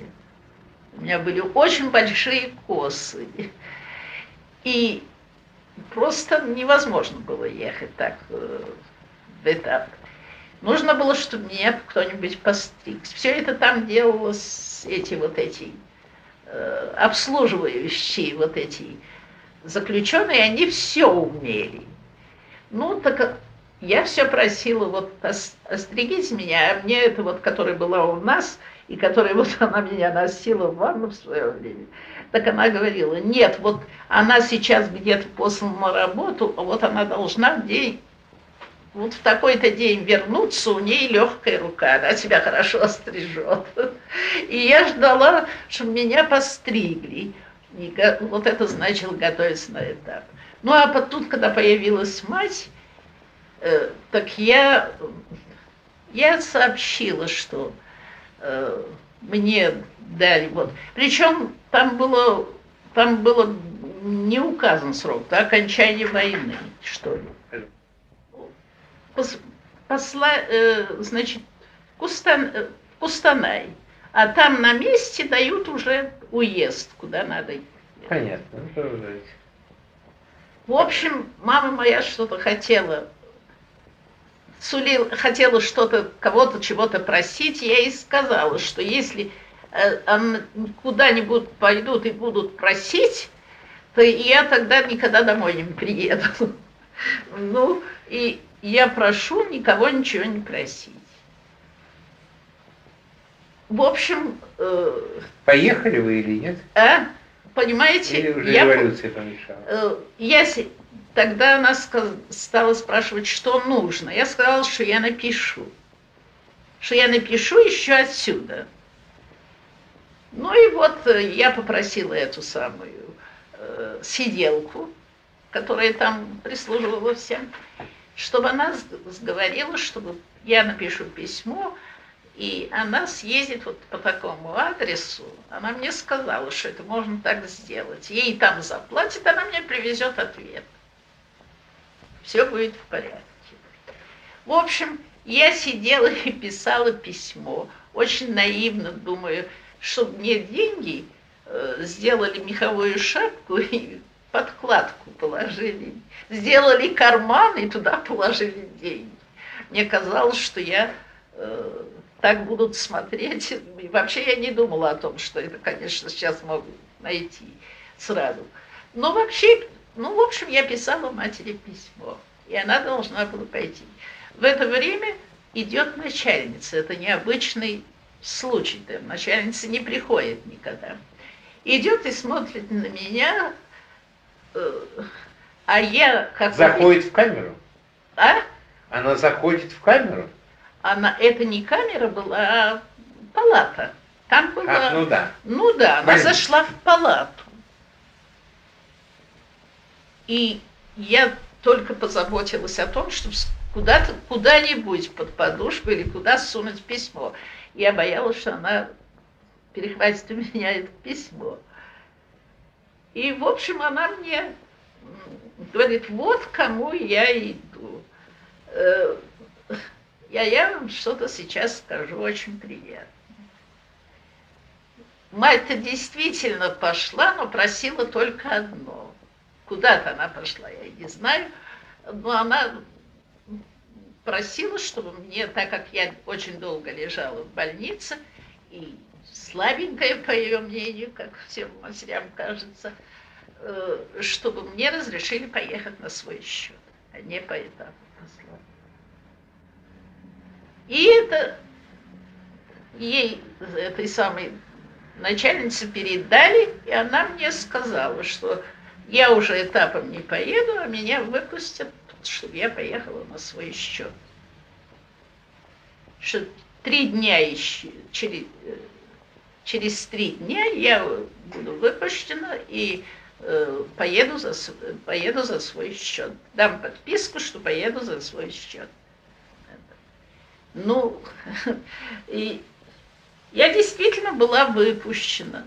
У меня были очень большие косы. И просто невозможно было ехать так в этап. Нужно было, чтобы меня кто-нибудь постриг. Все это там делалось, эти вот эти э, обслуживающие вот эти заключенные, они все умели. Ну, так я все просила, вот остригите меня, а мне это вот, которая была у нас, и которая вот она меня носила в ванну в свое время, так она говорила, нет, вот она сейчас где-то послана на работу, а вот она должна в день, вот в такой-то день вернуться, у ней легкая рука, она себя хорошо стрижет. И я ждала, чтобы меня постригли. И вот это значило готовиться на этап. Ну а потом, когда появилась мать, э, так я, я сообщила, что э, мне дали вот. Причем там было, там было не указан срок до окончания войны, что ли. Пос, посла, э, значит, Кустан, э, Кустанай. А там на месте дают уже уезд, куда надо идти. Понятно. В общем, мама моя что-то хотела, сулила, хотела что-то, кого-то чего-то просить. Я ей сказала, что если куда-нибудь пойдут и будут просить, то я тогда никогда домой не приеду. Ну, и я прошу никого ничего не просить. В общем... Э, Поехали вы или нет? А? Понимаете? Или уже я, революция помешала? Э, я, тогда она сказ, стала спрашивать, что нужно. Я сказала, что я напишу. Что я напишу еще отсюда. Ну и вот э, я попросила эту самую э, сиделку, которая там прислуживала всем, чтобы она сговорила, чтобы я напишу письмо. И она съездит вот по такому адресу, она мне сказала, что это можно так сделать. Ей там заплатит, она мне привезет ответ. Все будет в порядке. В общем, я сидела и писала письмо, очень наивно думаю, чтобы мне деньги сделали меховую шапку и подкладку положили. Сделали карман и туда положили деньги. Мне казалось, что я... так будут смотреть. И вообще я не думала о том, что это, конечно, сейчас могу найти сразу. Но вообще, ну, в общем, я писала матери письмо, и она должна была пойти. В это время идет начальница, это необычный случай, там, начальница не приходит никогда. Идет и смотрит на меня, э, а я... Как заходит в камеру? А? Она заходит в камеру? Она, это не камера была, а палата. Там была... А, ну да. Ну да, она зашла в палату. И я только позаботилась о том, чтобы куда-то, куда-нибудь под подушку или куда сунуть письмо. Я боялась, что она перехватит у меня это письмо. И, в общем, она мне говорит, вот кому я иду. Я, я вам что-то сейчас скажу очень приятное. Мать-то действительно пошла, но просила только одно. Куда-то она пошла, я не знаю, но она просила, чтобы мне, так как я очень долго лежала в больнице, и слабенькая, по ее мнению, как всем матерям кажется, чтобы мне разрешили поехать на свой счет, а не по этапу. И это ей, этой самой начальнице, передали, и она мне сказала, что я уже этапом не поеду, а меня выпустят, чтобы я поехала на свой счет. Что три дня еще, через, через три дня я буду выпущена и э, поеду, за, поеду за свой счет. Дам подписку, что поеду за свой счет. Ну, и я действительно была выпущена.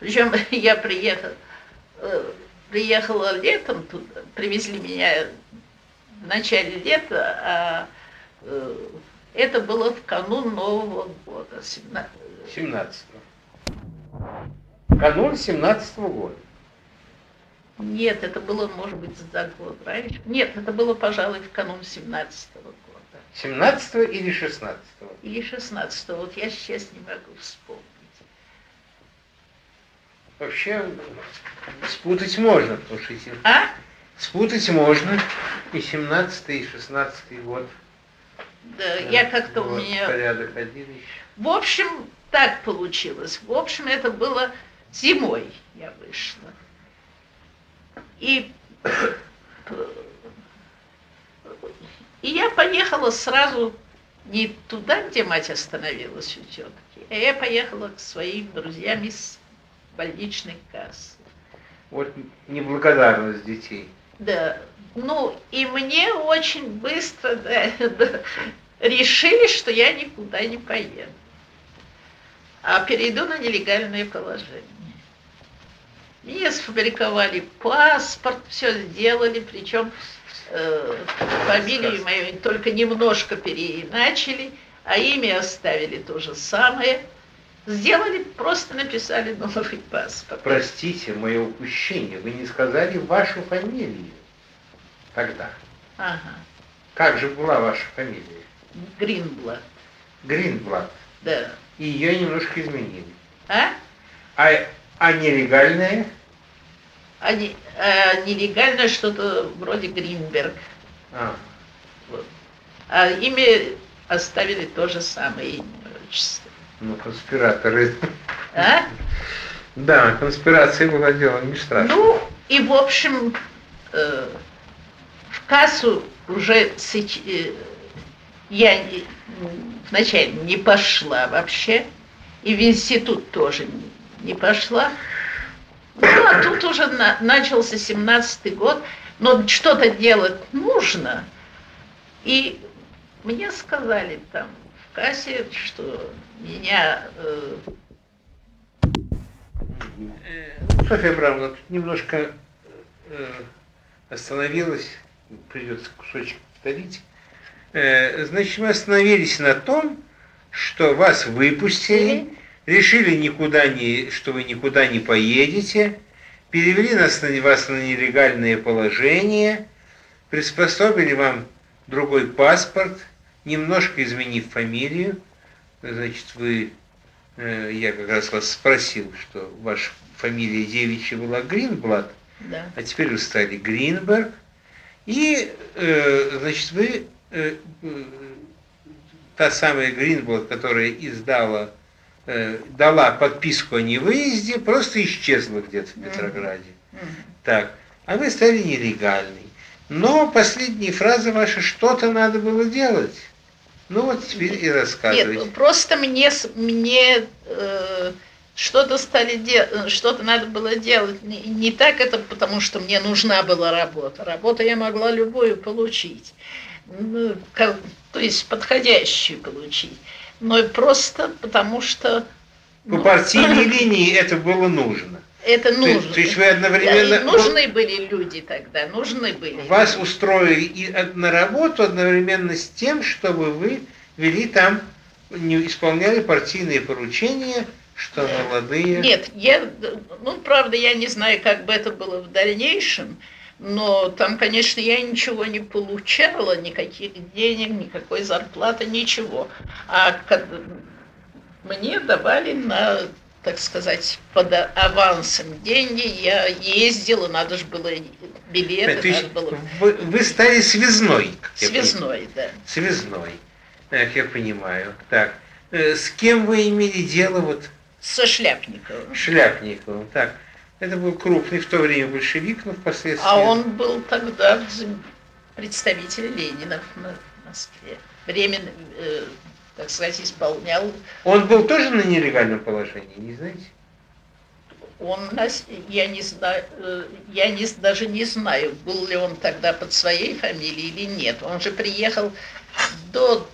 Причем я приехала, э, приехала летом, туда, привезли меня в начале лета, а э, это было в канун Нового года. семнадцатого. семнадцатого. Канун семнадцатого года. Нет, это было, может быть, за год раньше. Нет, это было, пожалуй, в канун семнадцатого года. семнадцатого или шестнадцатого? Или шестнадцатого, вот я сейчас не могу вспомнить. Вообще, спутать можно, потому что... А? Спутать можно, и семнадцатый, и шестнадцатый год. Да, да, я как-то вот, у меня... Порядок один еще. В общем, так получилось. В общем, это было зимой я вышла. И... И я поехала сразу не туда, где мать остановилась у тетки, а я поехала к своим друзьям из больничной кассы. Вот неблагодарность детей. Да. Ну, и мне очень быстро да, да, решили, что я никуда не поеду, а перейду на нелегальное положение. Мне сфабриковали паспорт, все сделали, причем... фамилию мою только немножко переиначили, а имя оставили то же самое. Сделали, просто написали новый паспорт. Простите мое упущение, вы не сказали вашу фамилию тогда. Ага. Как же была ваша фамилия? Гринблат. Гринблат. Да. И ее немножко изменили. А? А, а нелегальная? А, не, а нелегально что-то вроде Гринберг. А. Вот. А имя оставили то же самое, имя, отчество. Ну, конспираторы. А? Да, конспирация была делом не страшно. Ну, и в общем, э, в кассу уже сыч... я не, вначале не пошла вообще, и в институт тоже не пошла. Ну, а тут уже на, начался семнадцатый год, но что-то делать нужно. И мне сказали там в кассе, что меня... Э... Софья Абрамовна, тут немножко э, остановилась, придется кусочек повторить. Э, значит, мы остановились на том, что вас выпустили, решили, никуда не, что вы никуда не поедете, перевели нас на, вас на нелегальное положение, приспособили вам другой паспорт, немножко изменив фамилию. Значит, вы, э, я как раз вас спросил, что ваша фамилия девичья была Гринблат, да. А теперь вы стали Гринберг, и, э, значит, вы, э, э, та самая Гринблат, которая издала дала подписку о невыезде, просто исчезла где-то в Петрограде. Mm-hmm. Так. А вы стали нелегальной. Но последняя фраза ваша, что-то надо было делать. Ну вот теперь и рассказывайте. Нет, просто мне, мне э, что-то стали делать, что-то надо было делать. Не, не так это, потому что мне нужна была работа. Работу я могла любую получить. Ну, как, то есть подходящую получить. Но и просто потому что... По ну, партийной линии это было нужно. Это нужно. То есть вы одновременно... Да, нужны были люди тогда, нужны были. Вас люди. Устроили и на работу одновременно с тем, чтобы вы вели там, не исполняли партийные поручения, что да. Молодые... Нет, я, ну правда, я не знаю, как бы это было в дальнейшем, Но там, конечно, я ничего не получала, никаких денег, никакой зарплаты, ничего. А мне давали на, так сказать, под авансом деньги, я ездила, надо же было билеты. То есть надо было... Вы, вы стали связной. Связной, да. Связной, как я понимаю. Так, с кем вы имели дело? Вот? Со Шляпниковым. Шляпниковым, так. Это был крупный в то время большевик, но впоследствии... А он был тогда представитель Ленина в Москве. Временно, э, так сказать, исполнял... Он был тоже на нелегальном положении, не знаете? Он, я не знаю, я не, даже не знаю, был ли он тогда под своей фамилией или нет. Он же приехал до...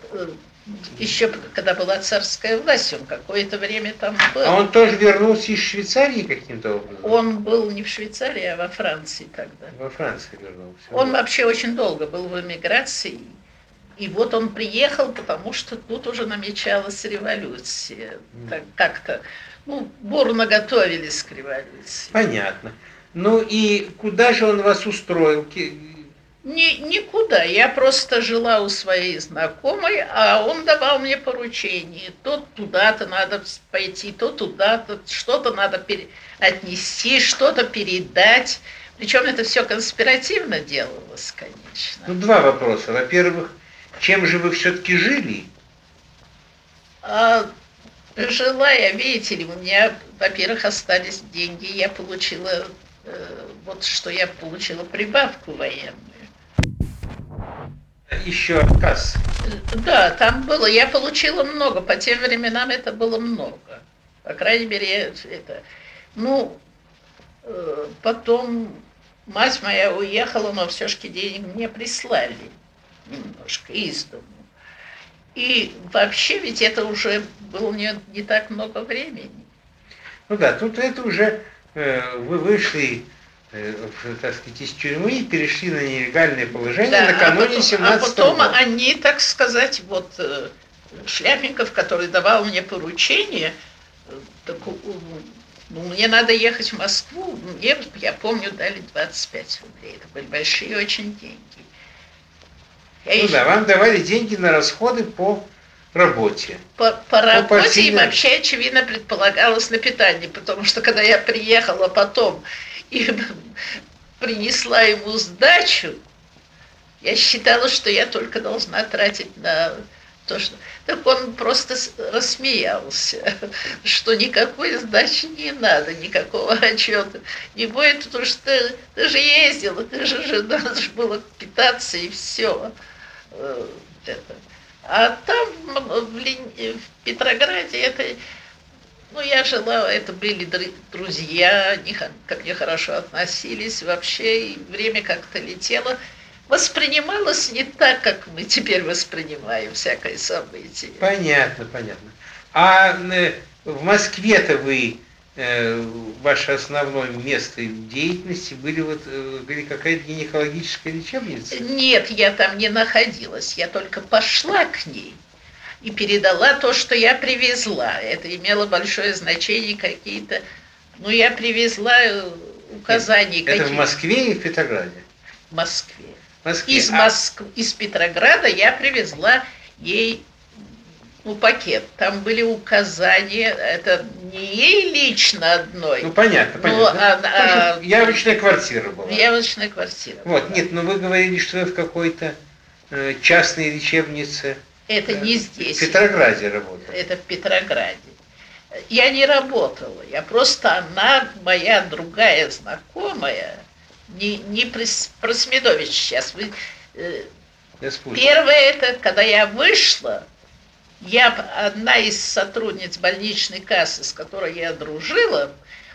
Еще когда была царская власть, он какое-то время там был. А он тоже вернулся из Швейцарии каким-то образом? Он был не в Швейцарии, а во Франции тогда. Во Франции вернулся. Он вообще очень долго был в эмиграции. И вот он приехал, потому что тут уже намечалась революция. Так, как-то, ну, бурно готовились к революции. Понятно. Ну и куда же он вас устроил? Ни, никуда, я просто жила у своей знакомой, а он давал мне поручения, то туда-то надо пойти, то туда-то, что-то надо пере... отнести, что-то передать, причем это все конспиративно делалось, конечно. Ну, два вопроса. Во-первых, чем же вы все-таки жили? А, жила я, видите ли, у меня, во-первых, остались деньги, я получила, э, вот что я получила прибавку военную. Еще отказ. Да, там было. Я получила много. По тем временам это было много. По крайней мере, это... Ну, потом мать моя уехала, но все-таки денег мне прислали немножко из дому. И вообще ведь это уже было не, не так много времени. Ну да, тут это уже э, вы вышли... так сказать, из тюрьмы и перешли на нелегальное положение, да, накануне семнадцатого года. А потом они, так сказать, вот Шляпников, который давал мне поручение, так, ну, мне надо ехать в Москву, мне, я помню, дали двадцать пять рублей. Это были большие очень деньги. Я ну еще... да, вам давали деньги на расходы по работе. По, по работе по партийной... и вообще, очевидно, предполагалось на питание, потому что, когда я приехала потом и принесла ему сдачу, я считала, что я только должна тратить на то, что... Так он просто рассмеялся, что никакой сдачи не надо, никакого отчета не будет, потому что ты, ты же ездила, ты же жена, надо же было питаться и все. Это. А там в, Лени... в Петрограде это... Ну, я жила, это были друзья, они ко мне хорошо относились, вообще и время как-то летело. Воспринималось не так, как мы теперь воспринимаем всякое событие. Понятно, понятно. А в Москве-то вы, ваше основное место деятельности, были вот были какая-то гинекологическая лечебница? Нет, я там не находилась, я только пошла к ней. И передала то, что я привезла. Это имело большое значение какие-то... Ну, я привезла указания какие-то. Это в Москве и в Петрограде? В Москве. В Москве. Из, а... Моск... Из Петрограда я привезла ей ну, пакет. Там были указания. Это не ей лично одной. Ну, понятно, понятно. Но, а, а... Явочная квартира была. Явочная квартира была. Вот, нет, но вы говорили, что вы в какой-то э, частной лечебнице... Это да. Не здесь. В Петрограде работала. Это в Петрограде. Я не работала. Я просто, она, моя другая знакомая, не, не про Смидович сейчас. Вы, э, первое это, когда я вышла, я, одна из сотрудниц больничной кассы, с которой я дружила,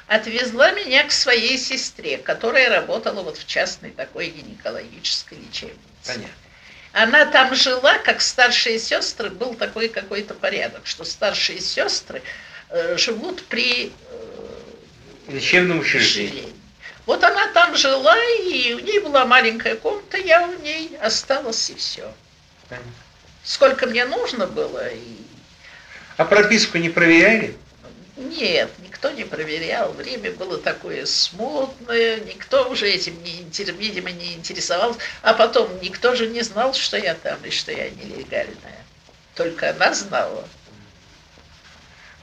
отвезла меня к своей сестре, которая работала вот в частной такой гинекологической лечебнице. Понятно. Она там жила, как старшие сестры, был такой какой-то порядок, что старшие сестры э, живут при э, лечебном учреждении. Вот она там жила, и у ней была маленькая комната, я у ней осталась, и все. Понятно. Сколько мне нужно было. И... А прописку не проверяли? Нет, никто. никто не проверял, время было такое смутное, никто уже этим, не, видимо, не интересовался, а потом никто же не знал, что я там и что я нелегальная. Только она знала.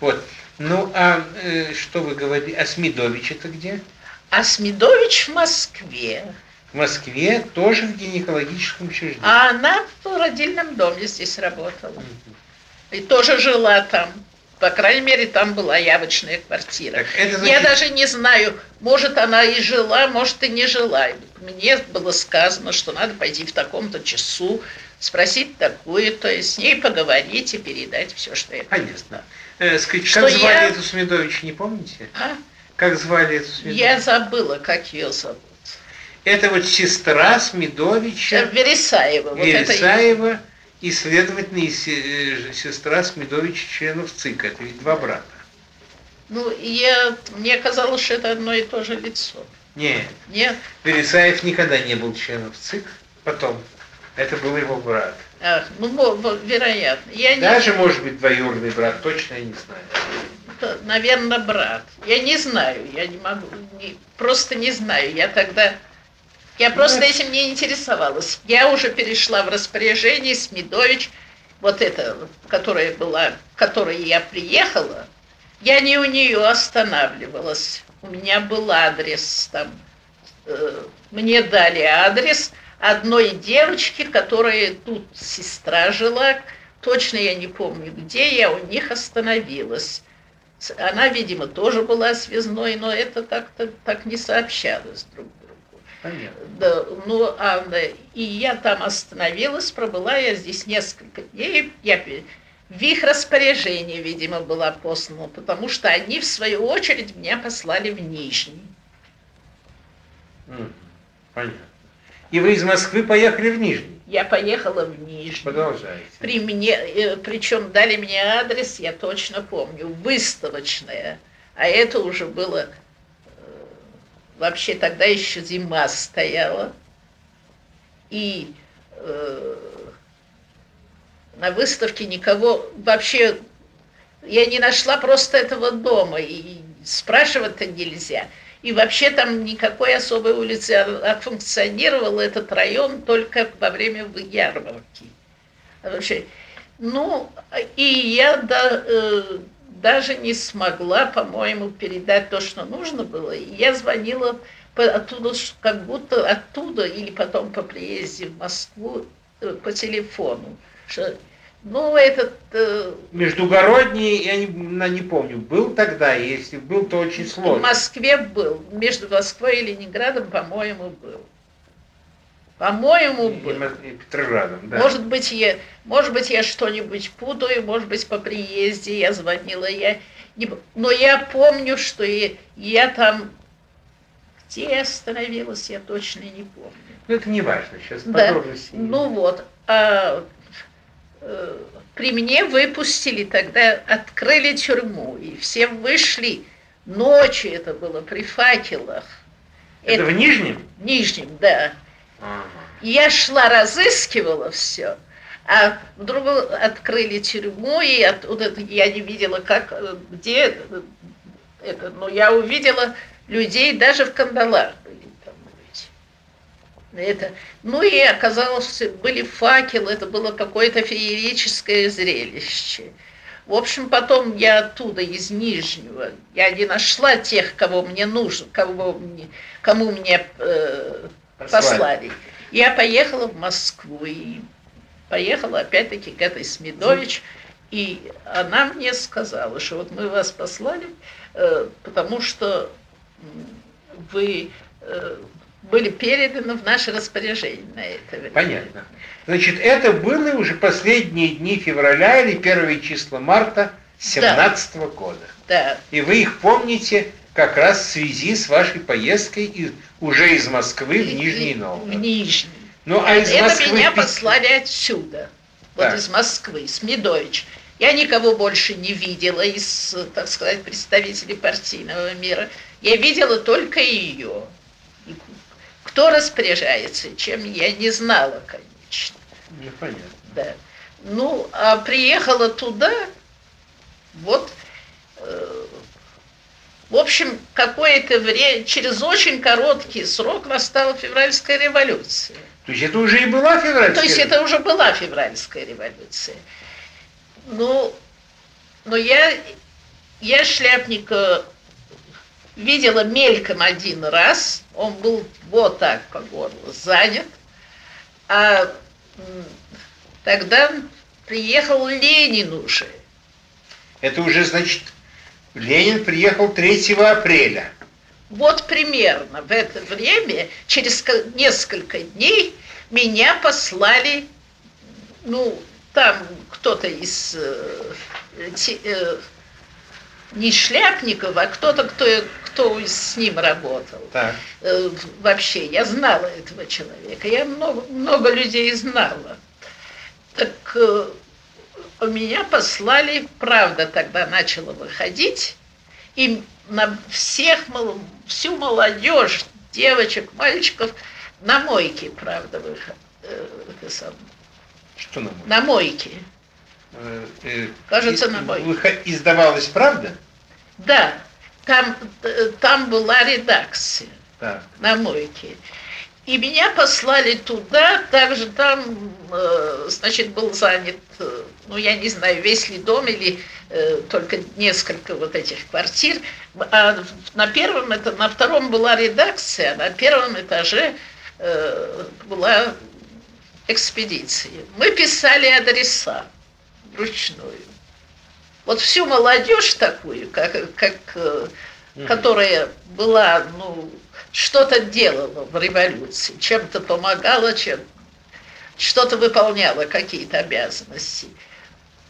Вот. Ну, а э, что вы говорили? А Смидович это где? А Смидович в Москве. В Москве тоже в гинекологическом учреждении. А она в родильном доме здесь работала. Mm-hmm. И тоже жила там. По крайней мере, там была явочная квартира. Значит... Я даже не знаю, может, она и жила, может, и не жила. Мне было сказано, что надо пойти в таком-то часу, спросить такую-то, с ней поговорить и передать все, что я... Понятно. Э, скажите, что как звали я... эту Смидович, не помните? А? Как звали эту Смидович? Я забыла, как ее зовут. Это вот сестра Смидовича... Вересаева. Вот Вересаева. Это... И, следовательно, и сестра Смидовича, членов ЦИК, это ведь два брата. Ну, я, мне казалось, что это одно и то же лицо. Нет. Нет. Вересаев никогда не был членом ЦИК, потом. Это был его брат. Ах, ну, вероятно. Я Даже, не... может быть, двоюродный брат, точно я не знаю. Это, наверное, брат. Я не знаю, я не могу, не, просто не знаю. Я тогда... Я просто Нет. этим не интересовалась. Я уже перешла в распоряжение Смидович, вот эта, которая была, к которой я приехала, я не у нее останавливалась. У меня был адрес там. Э, мне дали адрес одной девочки, которая тут сестра жила. Точно я не помню, где я у них остановилась. Она, видимо, тоже была связной, но это как-то так не сообщалось друг другу. Да, ну, Анна, и я там остановилась, пробыла я здесь несколько дней, я в их распоряжении, видимо, была послана, потому что они, в свою очередь, меня послали в Нижний. Понятно. И вы из Москвы поехали в Нижний? Я поехала в Нижний. Продолжайте. При мне, причем дали мне адрес, я точно помню, выставочная, а это уже было... Вообще тогда еще зима стояла, и э, на выставке никого вообще, я не нашла просто этого дома, и спрашивать-то нельзя. И вообще там никакой особой улицы, отфункционировал этот район только во время ярмарки. Вообще, ну, и я... Да, э, даже не смогла, по-моему, передать то, что нужно было. И я звонила оттуда, как будто оттуда, или потом по приезде в Москву по телефону. Ну, этот... Междугородний, я не, не помню, был тогда, если был, то очень сложно. В Москве был, между Москвой и Ленинградом, по-моему, был. По-моему, был. И Петроградом, да. Может быть, я, может быть, я что-нибудь путаю, может быть, по приезде я звонила. Я не... Но я помню, что я, я там... Где я остановилась, я точно не помню. Ну, это не важно, сейчас да. подробности. Ну вот, а, э, при мне выпустили тогда, открыли тюрьму, и все вышли. Ночью это было, при факелах. Это, это в Нижнем? В Нижнем, да. Я шла, разыскивала все, а вдруг открыли тюрьму, и оттуда я не видела, как, где это, но я увидела людей, даже в кандалах были там люди. Это, ну и оказалось, были факелы, это было какое-то феерическое зрелище. В общем, потом я оттуда, из Нижнего, я не нашла тех, кого мне нужно, кого мне, кому мне... Э, Послали. Я поехала в Москву и поехала опять-таки к этой Смидович, и она мне сказала, что вот мы вас послали, потому что вы были переданы в наше распоряжение на это время. Понятно. Значит, это были уже последние дни февраля или первые числа марта семнадцатого да. года. Да. И вы их помните? Как раз в связи с вашей поездкой из, уже из Москвы в Нижний Новгород. В Нижний. Ну, а из Это Москвы... меня послали отсюда, так. вот из Москвы, Смидович. Я никого больше не видела из, так сказать, представителей партийного мира. Я видела только ее. Кто распоряжается, чем я не знала, конечно. Непонятно. Да. Ну, а приехала туда, вот... В общем, какое-то время, через очень короткий срок настала Февральская революция. То есть это уже и была Февральская революция? То есть это уже была Февральская революция. Ну, но я, я Шляпника видела мельком один раз. Он был вот так по горло занят. А тогда приехал Ленин уже. Это уже, значит, Ленин приехал третьего апреля. Вот примерно в это время, через несколько дней, меня послали, ну, там кто-то из, э, те, э, не Шляпников, а кто-то, кто, кто с ним работал. Так. Э, вообще, я знала этого человека, я много, много людей знала. Так... Э, меня послали, правда, тогда начала выходить, и на всех, всю молодежь, девочек, мальчиков, на Мойке, правда, выход. Что на Мойке? На Мойке. Э, э, Кажется, и, на Мойке. Выход... Издавалась «Правда»? Да. Там, там была редакция. Так. На Мойке. И меня послали туда, также там, значит, был занят, ну, я не знаю, весь ли дом или э, только несколько вот этих квартир. А на первом, это, на втором была редакция, а на первом этаже э, была экспедиция. Мы писали адреса вручную. Вот всю молодежь такую, как, как, mm-hmm. которая была, ну... что-то делала в революции, чем-то помогала, чем что-то выполняла, какие-то обязанности.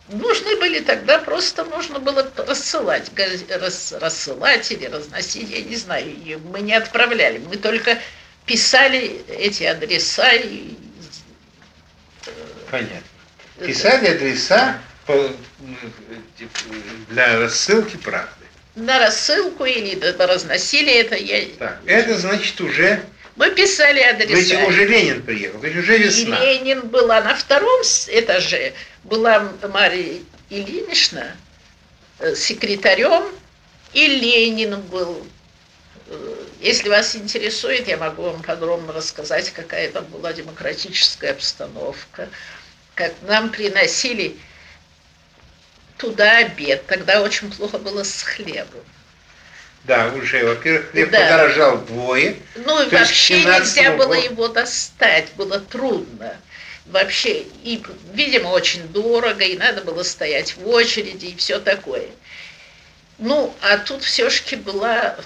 Нужны были тогда, просто нужно было рассылать, рас, рассылать или разносить, я не знаю, мы не отправляли, мы только писали эти адреса. И... Понятно. Писали адреса для рассылки «Правды». На рассылку или разносили это. Я... Так, это значит уже... Мы писали адреса. Ведь уже Ленин приехал, ведь уже весна. И Ленин была на втором этаже, была Мария Ильинична секретарем, и Ленин был. Если вас интересует, я могу вам подробно рассказать, какая там была демократическая обстановка, как нам приносили... Туда обед. Тогда очень плохо было с хлебом. Да, уже, во-первых, хлеб да. подорожал вдвое. Ну и вообще нельзя было его достать, было трудно. Вообще, и, видимо, очень дорого, и надо было стоять в очереди, и все такое. Ну, а тут все-таки была...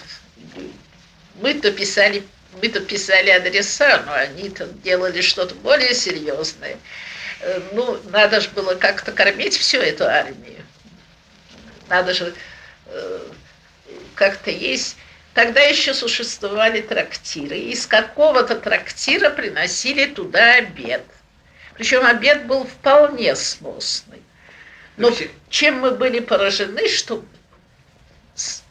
Мы-то писали, мы-то писали адреса, но они-то делали что-то более серьезное. Ну, надо же было как-то кормить всю эту армию. Надо же э, как-то есть. Тогда еще существовали трактиры. Из какого-то трактира приносили туда обед. Причем обед был вполне сносный. Но чем мы были поражены, что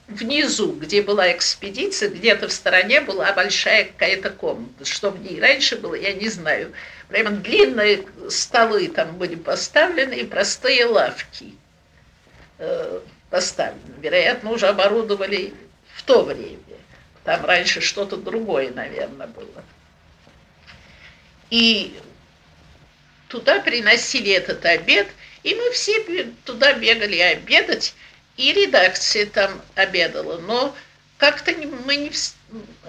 внизу, где была экспедиция, где-то в стороне была большая какая-то комната. Что в ней раньше было, я не знаю. Прямо длинные столы там были поставлены и простые лавки э, поставлены. Вероятно, уже оборудовали в то время. Там раньше что-то другое, наверное, было. И туда приносили этот обед, и мы все туда бегали обедать, и редакция там обедала. Но как-то мы не встретились.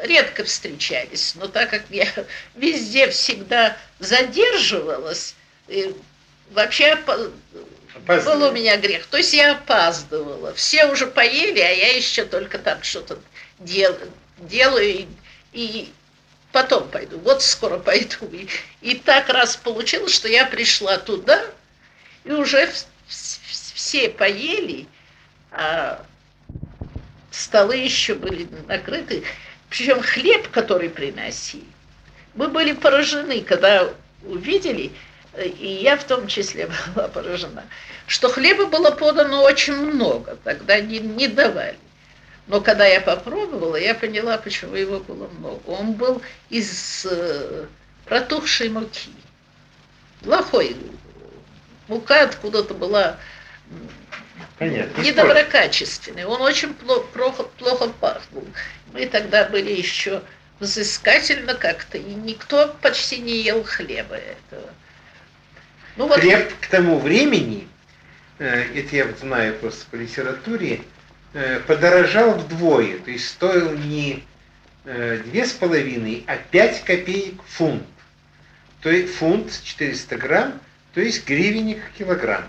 Редко встречались, но так как я везде всегда задерживалась, вообще опаздывала. Был у меня грех. То есть я опаздывала. Все уже поели, а я еще только там что-то дел, делаю и, и потом пойду. Вот скоро пойду. И, и так раз получилось, что я пришла туда, и уже в, в, все поели, а столы еще были накрыты. Причем хлеб, который приносили, мы были поражены, когда увидели, и я в том числе была поражена, что хлеба было подано очень много, тогда не, не давали. Но когда я попробовала, я поняла, почему его было много. Он был из э, протухшей муки. Плохой. Мука откуда-то была Понятно. Недоброкачественный. Он очень плохо, плохо, плохо пахнул. Мы тогда были еще взыскательно как-то, и никто почти не ел хлеба этого. Ну, вот... Хлеб к тому времени, это я знаю просто по литературе, подорожал вдвое, то есть стоил не две с половиной, а пять копеек фунт. То есть фунт четыреста грамм, то есть гривенник килограмм.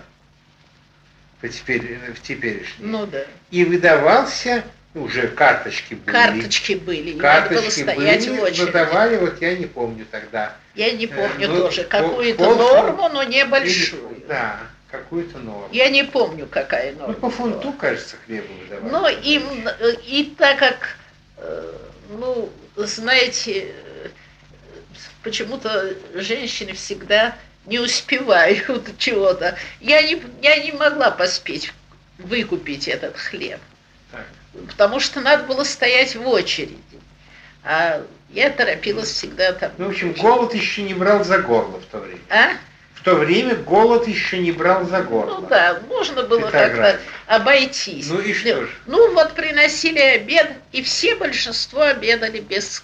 В теперешнем. Ну да. И выдавался, уже карточки были. Карточки были. Карточки надо было стоять были, в очереди. Выдавали, вот я не помню тогда. Я не помню но, тоже. Какую-то по, норму, но небольшую. Или, да, какую-то норму. Я не помню, какая норма. Ну, по фунту, была. Кажется, хлеба выдавали. Ну, и, и так как, ну, знаете, почему-то женщины всегда... не успеваю чего-то. Я не, я не могла поспеть выкупить этот хлеб, так. Потому что надо было стоять в очереди. А я торопилась всегда там. Ну, в общем, голод еще не брал за горло в то время. А? В то время голод еще не брал за горло. Ну да, можно было как-то обойтись. Ну и что же? Ну вот приносили обед, и все большинство обедали без...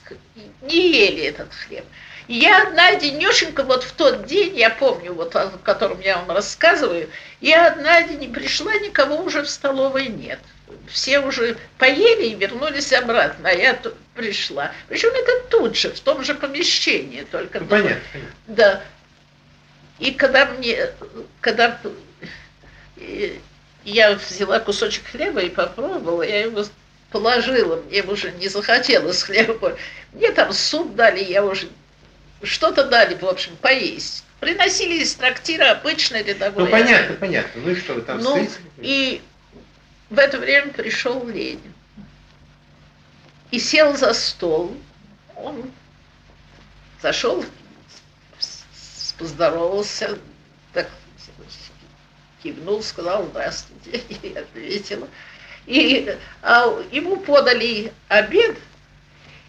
не ели этот хлеб. Я одна денешенька, вот в тот день, я помню, вот о котором я вам рассказываю, я одна день не пришла, никого уже в столовой нет. Все уже поели и вернулись обратно, а я пришла. Причем это тут же, в том же помещении, только... Ну, понятно. Да. И когда мне, когда я взяла кусочек хлеба и попробовала, я его... положила, мне уже не захотелось хлеба. Мне там суп дали, я уже что-то дали, в общем, поесть. Приносили из трактира обычное рядовое. Ну, понятно, понятно. Ну и что вы там ну, стоите? И в это время пришел Ленин. И сел за стол. Он зашел, поздоровался, так кивнул, сказал «Здравствуйте», и ответила. И а, ему подали обед,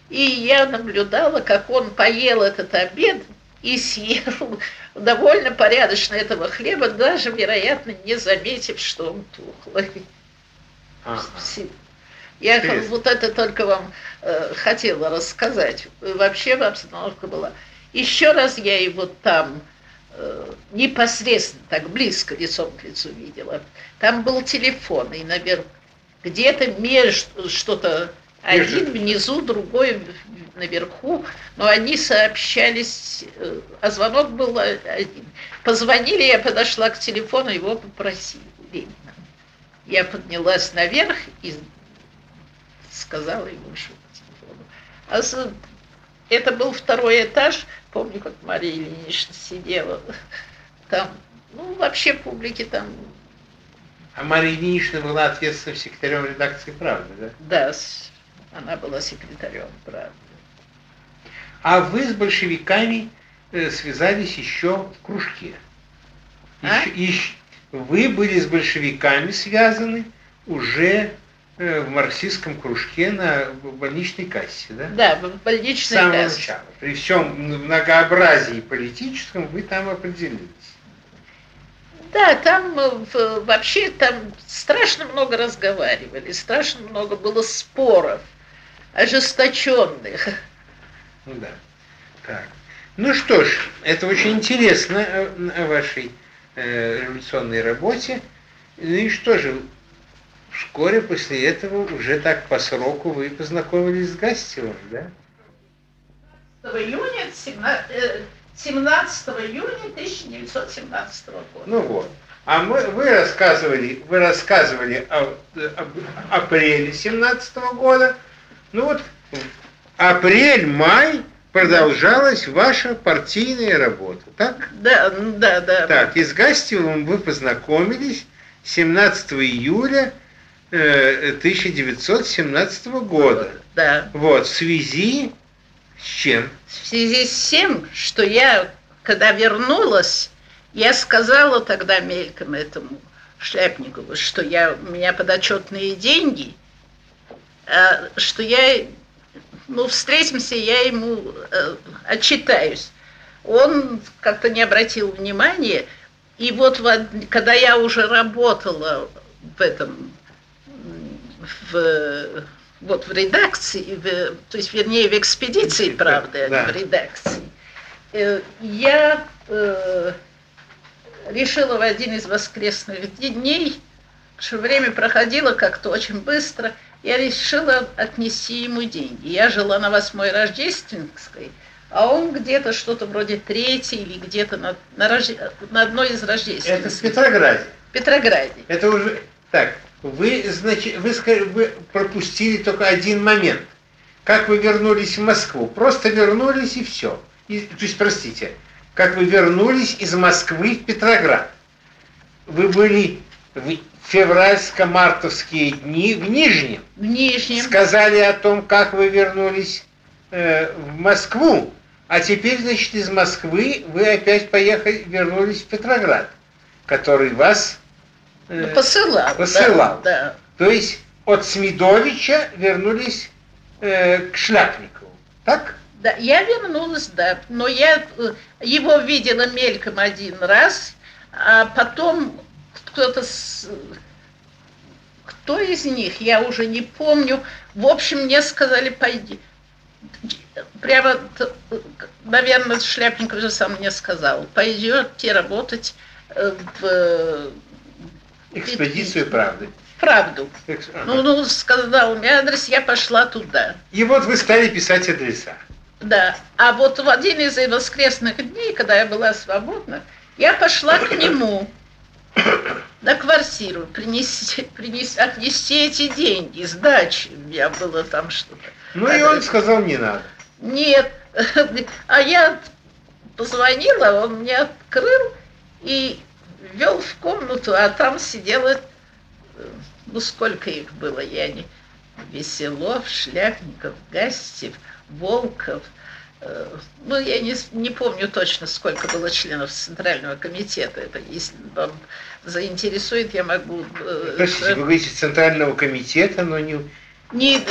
и я наблюдала, как он поел этот обед и съел довольно порядочно этого хлеба, даже, вероятно, не заметив, что он тухлый. Ага. Я Интересно. Вот это только вам э, хотела рассказать. Вообще обстановка была. Еще раз я его там... непосредственно, так близко, лицом к лицу видела. Там был телефон, и, наверное, где-то между что-то, один внизу, другой наверху, но они сообщались, а звонок был один. Позвонили, я подошла к телефону, его попросили. Ленина. Я поднялась наверх и сказала ему, что по телефону. Это был второй этаж, помню, как Мария Ильинична сидела там, ну, вообще публики там. А Мария Ильинична была ответственным секретарем редакции «Правды», да? Да, она была секретарем «Правды». А вы с большевиками связались еще в кружке. А? Еще, еще, вы были с большевиками связаны уже... в марксистском кружке на больничной кассе, да? Да, в больничной кассе. С самого начала. При всем многообразии политическом вы там определились. Да, там вообще там страшно много разговаривали, страшно много было споров, ожесточенных. Ну да. Так. Ну что ж, это очень интересно о вашей э, революционной работе. Ну и что же... Вскоре после этого уже так по сроку вы познакомились с Гастевым, да? шестого июня, семнадцатого июня тысяча девятьсот семнадцатого года. Ну вот. А мы, вы рассказывали, вы рассказывали о, о, о апреле семнадцатого года. Ну вот, апрель-май продолжалась ваша партийная работа, так? Да, да, да. Так, и с Гастевым вы познакомились семнадцатого июля тысяча девятьсот семнадцатого года. Да. Вот, в связи с чем? В связи с тем, что я, когда вернулась, я сказала тогда мельком этому Шляпникову, что я, у меня подотчетные деньги, что я, ну, встретимся, я ему отчитаюсь. Он как-то не обратил внимания, и вот когда я уже работала в этом, в, вот в редакции, в, то есть, вернее, в экспедиции, правда, да. в редакции, я э, решила в один из воскресных дней, что время проходило как-то очень быстро, я решила отнести ему деньги. Я жила на восьмой Рождественской, а он где-то что-то вроде третьей или где-то на, на, рожде... на одной из Рождественских. Это в Петрограде. В Петрограде. Это уже... Так, вы, значит, вы, вы пропустили только один момент. Как вы вернулись в Москву? Просто вернулись и все. И, то есть, простите, как вы вернулись из Москвы в Петроград? Вы были... в февральско-мартовские дни в Нижнем. В Нижнем. Сказали о том, как вы вернулись э, в Москву, а теперь, значит, из Москвы вы опять поехали, вернулись в Петроград, который вас э, ну, посылал. посылал. Да, да. То есть от Смидовича вернулись э, к Шляпникову, так? Да, я вернулась, да, но я его видела мельком один раз, а потом... Кто-то, кто из них, я уже не помню, в общем, мне сказали, пойди. Прямо, наверное, Шляпников же сам мне сказал, пойдете работать в... Экспедицию «Правды». «Правду». Экс... Ага. Ну, ну, сказал мне адрес, я пошла туда. И вот вы стали писать адреса. Да, а вот в один из воскресных дней, когда я была свободна, я пошла к нему. На квартиру принести, принести, отнести эти деньги, сдачи, у меня было там что-то. Ну а и он это... сказал, не надо. Нет, а я позвонила, он мне открыл и вел в комнату, а там сидело, ну сколько их было, я не... Веселов, Шляпников, Гастев, Волков, ну, я не, не помню точно, сколько было членов Центрального комитета. Это, если вам заинтересует, я могу... Простите, вы говорите Центрального комитета, но не... Не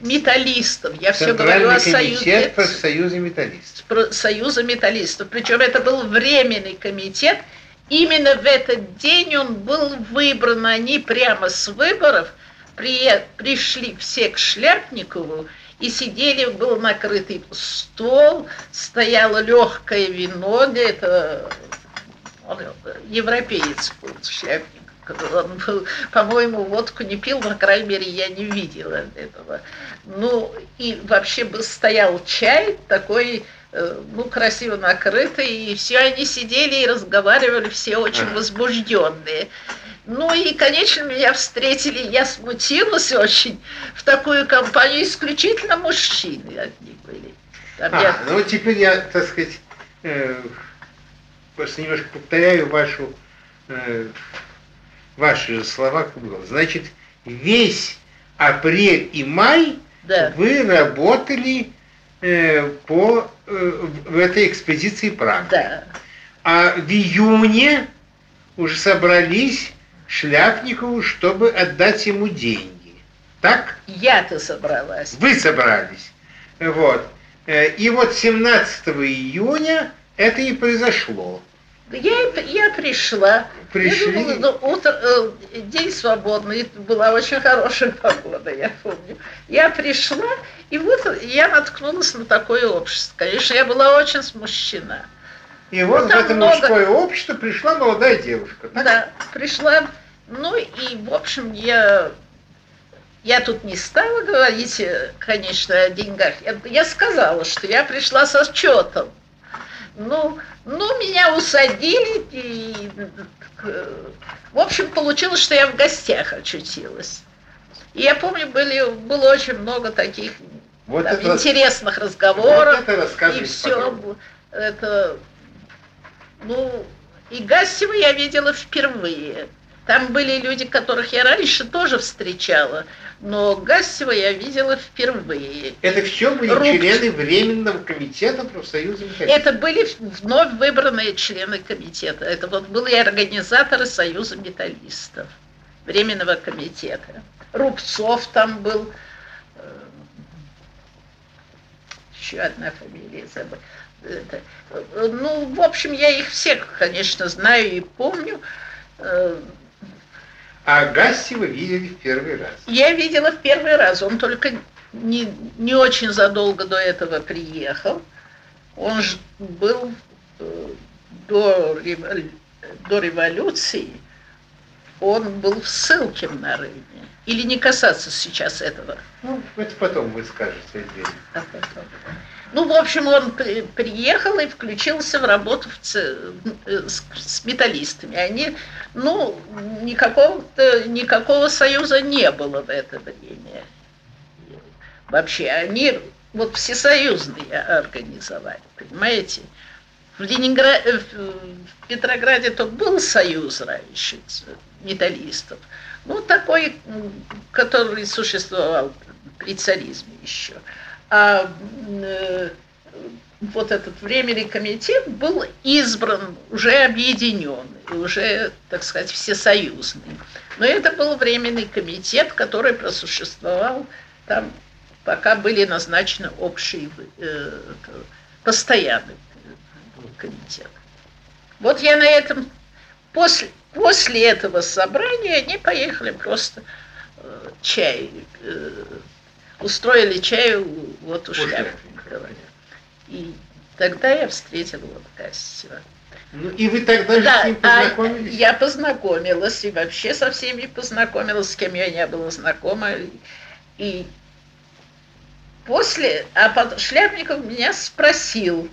металлистов. Я все говорю о Союзе... Центральный комитет Союза металлистов. Про Союза металлистов. Причем это был Временный комитет. Именно в этот день он был выбран. Они прямо с выборов при, пришли все к Шляпникову. И сидели, был накрытый стол, стояло легкое вино, это он европеец был, Шляпник. Он был, по-моему, водку не пил, по крайней мере, я не видела этого. Ну, и вообще бы стоял чай такой, ну, красиво накрытый, и все они сидели и разговаривали, все очень возбужденные. Ну и, конечно, меня встретили, я смутилась очень, в такую компанию исключительно мужчины одни были. Там а, я... ну теперь я, так сказать, э, просто немножко повторяю вашу, э, ваши же слова, как было. Значит, весь апрель и май да. вы работали э, по, э, в этой экспедиции «Правда». Да. А в июне уже собрались... Шляпникову, чтобы отдать ему деньги. Так? Я-то собралась. Вы собрались. Вот. И вот семнадцатого июня это и произошло. Я, я пришла. Пришли. Я думала, ну, утро, день свободный, была очень хорошая погода, я помню. Я пришла, и вот я наткнулась на такое общество. Конечно, я была очень смущена. И вот ну, в это много... мужское общество пришла молодая девушка. Так? Да, пришла. Ну и, в общем, я, я тут не стала говорить, конечно, о деньгах. Я, я сказала, что я пришла со счетом. Ну, ну, меня усадили, и, в общем, получилось, что я в гостях очутилась. И я помню, были, было очень много таких вот там, это интересных раз... разговоров. Вот это и все. Это... Ну, и Гастева я видела впервые. Там были люди, которых я раньше тоже встречала, но Гастева я видела впервые. Это все были Рок... члены Временного комитета профсоюза металлистов? Это были вновь выбранные члены комитета. Это вот были организаторы Союза металлистов, Временного комитета. Рубцов там был. Еще одна фамилия забыла. Это, ну, в общем, я их всех, конечно, знаю и помню. А Гастева видели в первый раз? Я видела в первый раз. Он только не, не очень задолго до этого приехал. Он же был до, до революции, он был в ссылке на Рыбе. Или не касаться сейчас этого? Ну, это потом вы скажете. А потом. Ну, в общем, он при, приехал и включился в работу в, с, с металлистами. Они, ну, никакого, никакого союза не было в это время. Вообще, они вот всесоюзные организовали, понимаете? В Ленинграде, в Петрограде то был союз раньше металлистов, ну такой, который существовал при царизме еще. А э, вот этот Временный комитет был избран, уже объединенный, уже, так сказать, всесоюзный. Но это был Временный комитет, который просуществовал там, пока были назначены общие э, постоянные. Комитет. Вот я на этом после, после этого собрания они поехали просто э, чай э, устроили чай у, вот у Шляпникова. И тогда я встретила вот Гастева. Ну и вы тогда да, же с ним познакомились? А я познакомилась и вообще со всеми познакомилась, с кем я не была знакома. И после, а потом Шляпников меня спросил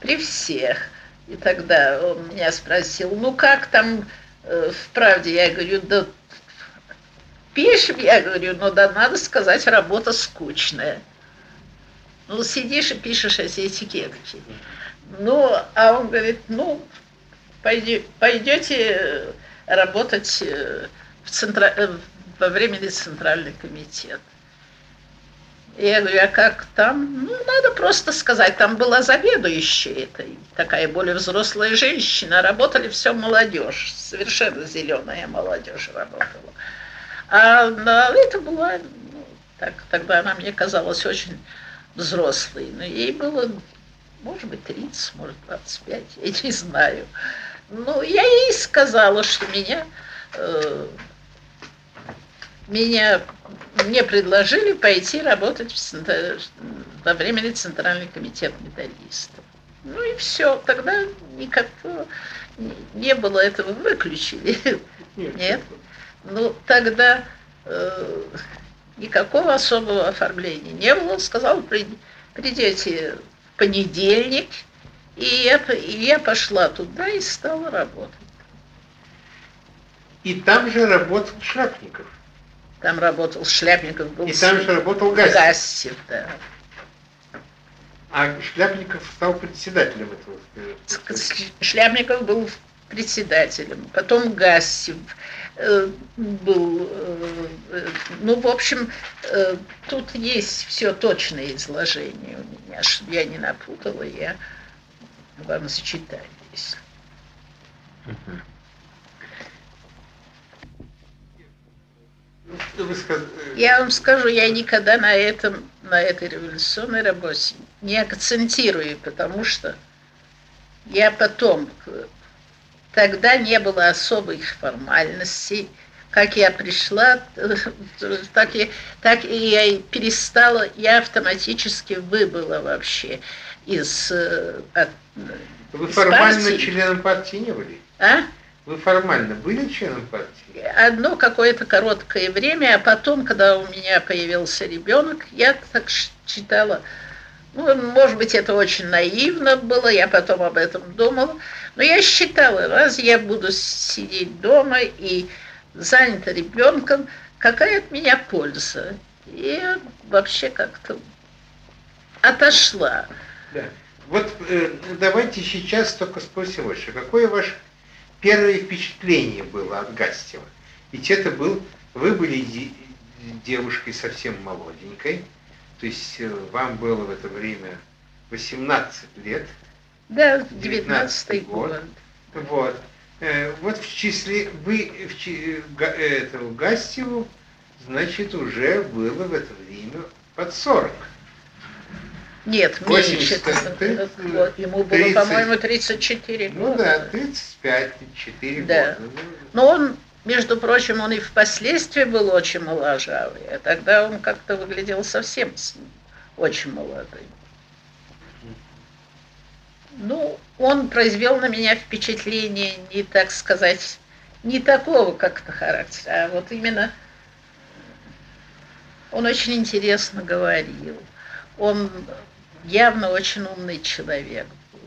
при всех. И тогда он меня спросил, ну как там э, в «Правде»? Я говорю, да пишем, я говорю, но да надо сказать, работа скучная. Ну сидишь и пишешь эти этикетки. Ну, а он говорит, ну пойди, пойдете работать в центра... во Временный центральный комитет. Я говорю, а как там? Ну, надо просто сказать, там была заведующая, это такая более взрослая женщина, работали все молодежь, совершенно зеленая молодежь работала. А ну, это была, ну, так, тогда она мне казалась очень взрослой, но ей было, может быть, тридцать, может, двадцать пять, я не знаю. Ну, я ей сказала, что меня... Э, Меня, мне предложили пойти работать в, во Временный центральный комитет металлистов. Ну и все, тогда никакого не было этого, выключили. Нет. Нет. Ну тогда э, никакого особого оформления не было. Он сказал, придете в понедельник, и я, и я пошла туда и стала работать. И там же работал Шляпников. Там работал Шляпников, был и там же работал Гастев. Гастев, да. А Шляпников стал председателем этого. Шляпников был председателем, потом Гастев э, был. Э, ну, в общем, э, тут есть все точное изложение у меня, чтобы я не напутала, я вам зачитаю здесь. Я вам скажу, я никогда на этом, на этой революционной работе не акцентирую, потому что я потом, тогда не было особых формальностей, как я пришла, так и, так и я перестала, я автоматически выбыла вообще из, от, Вы из формально партии. Членом партии не были? А? Вы формально были членом партии? Одно какое-то короткое время, а потом, когда у меня появился ребенок, я так читала, ну, может быть, это очень наивно было, я потом об этом думала, но я считала, раз я буду сидеть дома и занята ребенком, какая от меня польза? И вообще как-то отошла. Да. Вот э, давайте сейчас только спросим больше, какое ваше первое впечатление было от Гастева? Ведь это был... Вы были девушкой совсем молоденькой, то есть вам было в это время восемнадцать лет. Да, девятнадцатый год. Вот. Вот в числе... Вы этому Гастеву, значит, уже было в это время под сорок. Нет, меньше. Вот, ему было, по-моему, тридцать четыре года. Ну да, тридцать пять, четыре года. Но он Между прочим, он и впоследствии был очень моложавый, а тогда он как-то выглядел совсем очень молодым. Ну, он произвел на меня впечатление, не так сказать, не такого как-то характера, а вот именно он очень интересно говорил. Он явно очень умный человек был.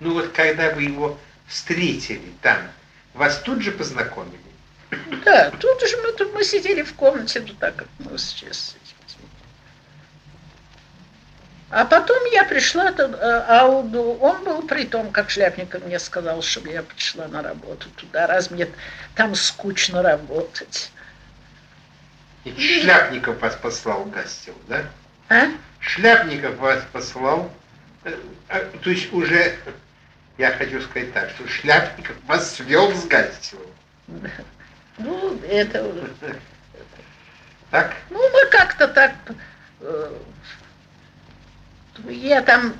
Ну вот когда вы его встретили там, вас тут же познакомили? Да, тут же мы, тут мы сидели в комнате, ну, так как мы сейчас сидим. А потом я пришла, а он был при том, как Шляпников мне сказал, чтобы я пришла на работу туда, раз мне там скучно работать. И Шляпников вас послал Гастеву, да? А? Шляпников вас послал, то есть уже, я хочу сказать так, что Шляпников вас свел с Гастевым. Ну, это... Так? Ну, мы как-то так... Я там,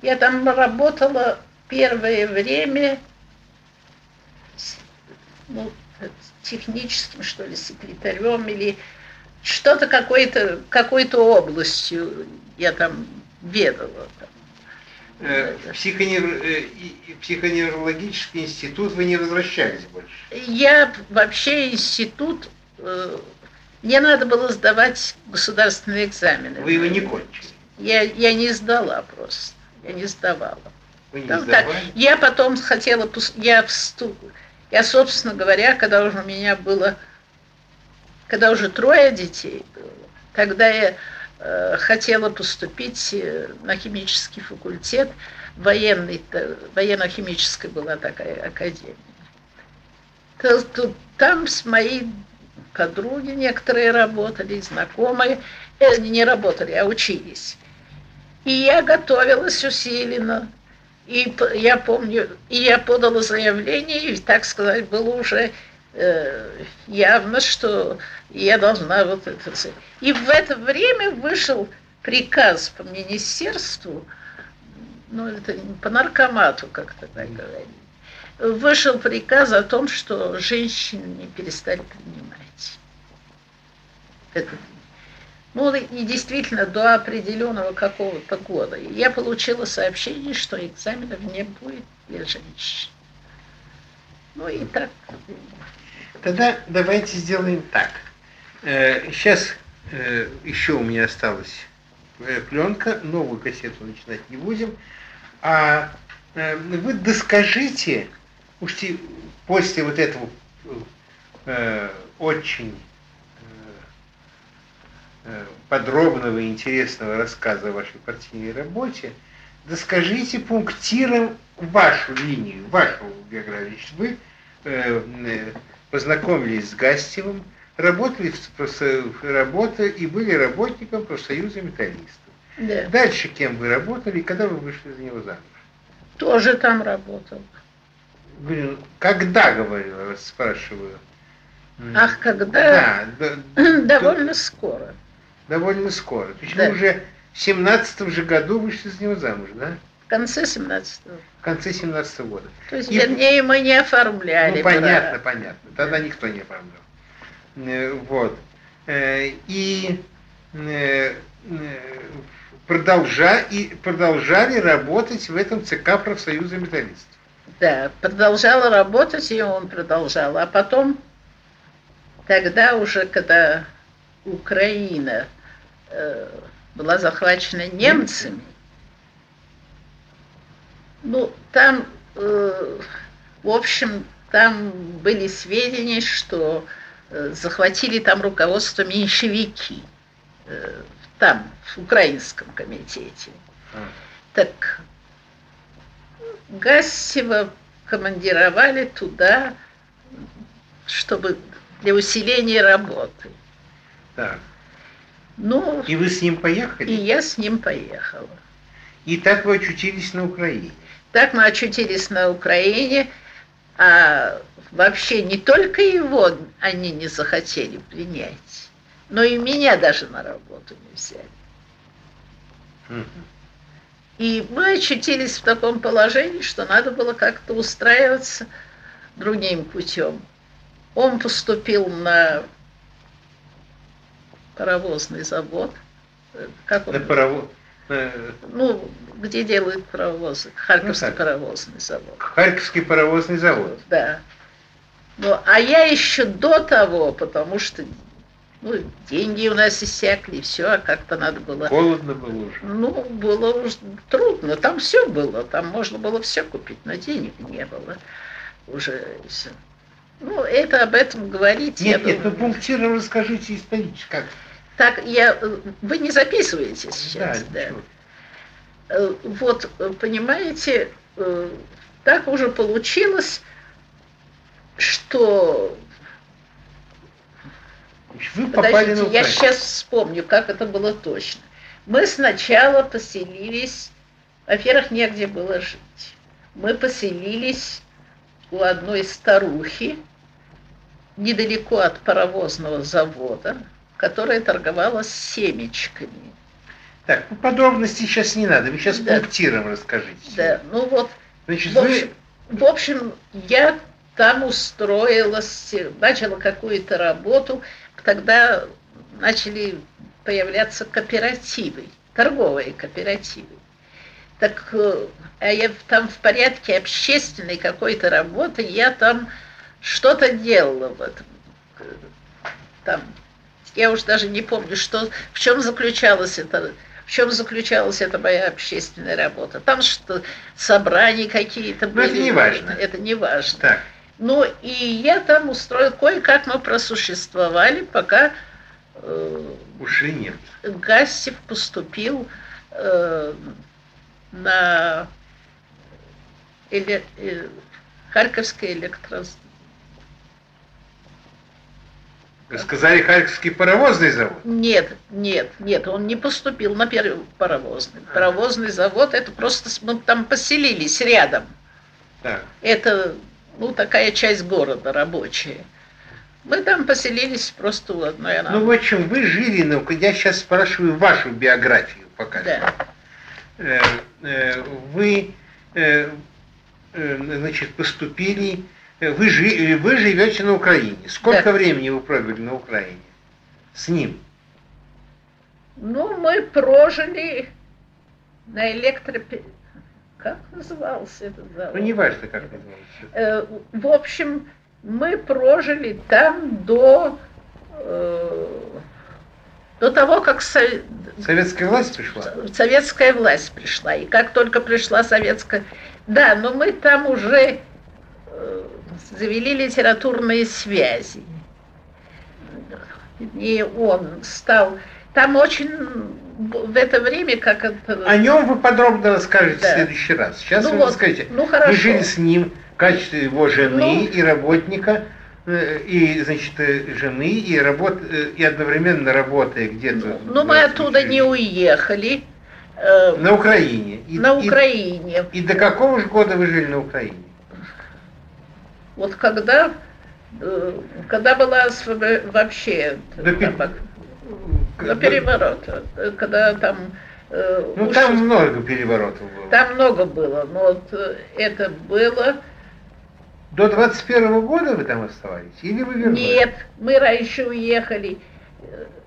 я там работала первое время ну, техническим, что ли, секретарем или что-то какой-то, какой-то областью я там ведала. Психоневрологический институт вы не возвращались больше? Я вообще институт... Мне надо было сдавать государственные экзамены. Вы его не кончили? Я, я не сдала просто. Я не сдавала. Вы не сдавали? Так, я потом хотела... Я, вступ, я, собственно говоря, когда уже у меня было... Когда уже трое детей было, тогда я э, хотела поступить на химический факультет. Военный, военно-химическая была такая академия. Там с моей... Подруги некоторые работали, знакомые, э, не работали, а учились. И я готовилась усиленно. И я помню, и я подала заявление, и, так сказать, было уже э, явно, что я должна вот это... И в это время вышел приказ по министерству, ну, это по наркомату, как-то так говорили, вышел приказ о том, что женщин не перестали принимать. Это. Ну и действительно до определенного какого-то года я получила сообщение, что экзаменов не будет для женщин. Ну и так. Тогда давайте сделаем так. Сейчас еще у меня осталась пленка, новую кассету начинать не будем. А вы доскажите, уж после вот этого очень подробного и интересного рассказа о вашей партийной работе, доскажите пунктиром вашу линию, вашу биографию. Вы э, познакомились с Гастевым, работали в профсоюз, работы и были работником профсоюза металлистов. Да. Дальше кем вы работали и когда вы вышли за него замуж? Тоже там работала. Говорю, когда, говорю, спрашиваю. Ах, когда? Да, да, довольно да, скоро. Довольно скоро. Почему да. Уже в семнадцатом же году вышли из него замуж, да? В конце семнадцатого. В конце семнадцатого года. То есть, и, вернее, мы не оформляли. Ну, понятно, права. Понятно. Тогда да. Никто не оформлял. Вот. И продолжа, и продолжали работать в этом ЦК профсоюза металлистов. Да, продолжала работать, и он продолжал. А потом, тогда уже, когда... Украина э, была захвачена немцами, ну, там, э, в общем, там были сведения, что э, захватили там руководство меньшевики, э, там, в Украинском комитете. А. Так, Гастева командировали туда, чтобы для усиления работы. Да. Ну, и вы с ним поехали? И я с ним поехала. И так вы очутились на Украине? Так мы очутились на Украине, а вообще не только его они не захотели принять, но и меня даже на работу не взяли. Угу. И мы очутились в таком положении, что надо было как-то устраиваться другим путем. Он поступил на паровозный завод. Как он? На паровоз... Ну, где делают паровозы? Харьковский ну, паровозный завод. Харьковский паровозный завод. Да. Ну, а я еще до того, потому что ну, деньги у нас иссякли, все, а как-то надо было... Холодно было уже. Ну, было уже трудно, там все было, там можно было все купить, но денег не было уже все. Ну, это об этом говорить... Нет, нет, ну, пунктирно расскажите исторически, как... Так, я... Вы не записываете сейчас, да? Да. Вот, понимаете, так уже получилось, что... Вы попали на Украину. Я сейчас вспомню, как это было точно. Мы сначала поселились... Во-первых, негде было жить. Мы поселились у одной старухи, недалеко от паровозного завода, которая торговала семечками. Так, ну, подробностей сейчас не надо, вы сейчас да. пунктиром расскажите. Да, ну вот, значит, в, общем, вы... в общем, я там устроилась, начала какую-то работу, тогда начали появляться кооперативы, торговые кооперативы. Так, а я там в порядке общественной какой-то работы, я там что-то делала в этом, там, я уж даже не помню, что, в чем заключалась эта, в чем заключалась эта моя общественная работа. Там что, собрания какие-то были. Но это не важно. Это не важно. Так. Ну, и я там устроила, кое-как мы просуществовали, пока э, ушли немцы. Гастев поступил э, на эле, э, Харьковское электростанцию. Сказали, Харьковский паровозный завод? Нет, нет, нет, он не поступил на первый паровозный. А. Паровозный завод, это просто мы там поселились рядом. Так. Это, ну, такая часть города рабочая. Мы там поселились просто у одной она. Ну, в общем, вы жили, ну, я сейчас спрашиваю вашу биографию пока. Да. Вы, значит, поступили... Вы, жи, вы живете на Украине. Сколько да. времени вы пробыли на Украине с ним? Ну, мы прожили на электро... Как назывался этот завод? Ну, не важно, как назывался. Э, в общем, мы прожили там до... Э, до того, как... Со... Советская власть пришла? Советская власть пришла. И как только пришла советская... Да, но мы там уже... завели литературные связи. И он стал... Там очень в это время как... Это... О нем вы подробно расскажете да. в следующий раз. Сейчас ну вы вот, расскажете. Ну хорошо. Вы жили с ним в качестве его жены ну, и работника, и, значит, жены, и, работ... и одновременно работая где-то... Ну, мы оттуда не уехали. На Украине. И, на Украине. И, и до какого же года вы жили на Украине? Вот когда, когда была вообще до, там, пер... до переворота, когда там... Ну уж... там много переворотов было. Там много было, но вот это было... До двадцать первого года вы там оставались? Или вы вернулись? Нет, мы раньше уехали.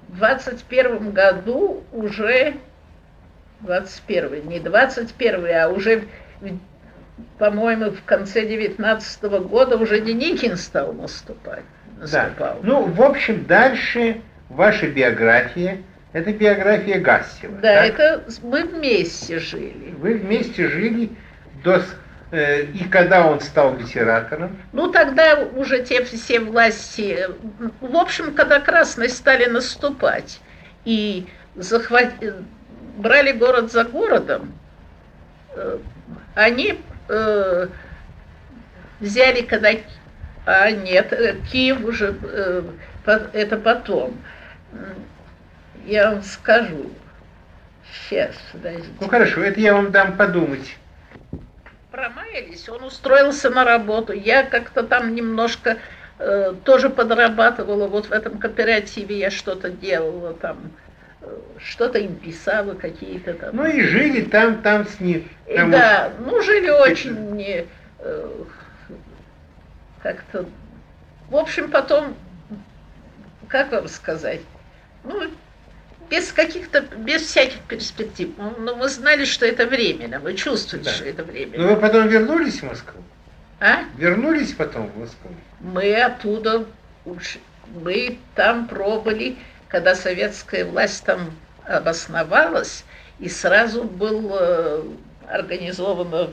В двадцать первом году уже... двадцать первый, не двадцать первый, а уже... По-моему, в конце девятнадцатого года уже Деникин стал наступать. Наступал. Да. Ну, в общем, дальше ваша биография, это биография Гастева. Да, так? Это мы вместе жили. Вы вместе жили до... Э, и когда он стал литератором? Ну, тогда уже те все власти... В общем, когда красные стали наступать и захват... брали город за городом, э, они... Э, взяли когда... А нет, Киев уже... Э, это потом. Я вам скажу. Сейчас, подождите. Ну хорошо, это я вам дам подумать. Промаялись, он устроился на работу. Я как-то там немножко э, тоже подрабатывала. Вот в этом кооперативе я что-то делала там. Что-то им писала, какие-то там... Ну и жили там, там с ним. Там и, да, ну жили очень... Э, как-то... В общем, потом, как вам сказать, ну, без каких-то, без всяких перспектив. Но мы знали, что это временно, мы чувствовали, да. что это временно. Но вы потом вернулись в Москву? А? Вернулись потом в Москву? Мы оттуда, мы там пробыли, когда советская власть там обосновалась, и сразу был организовано...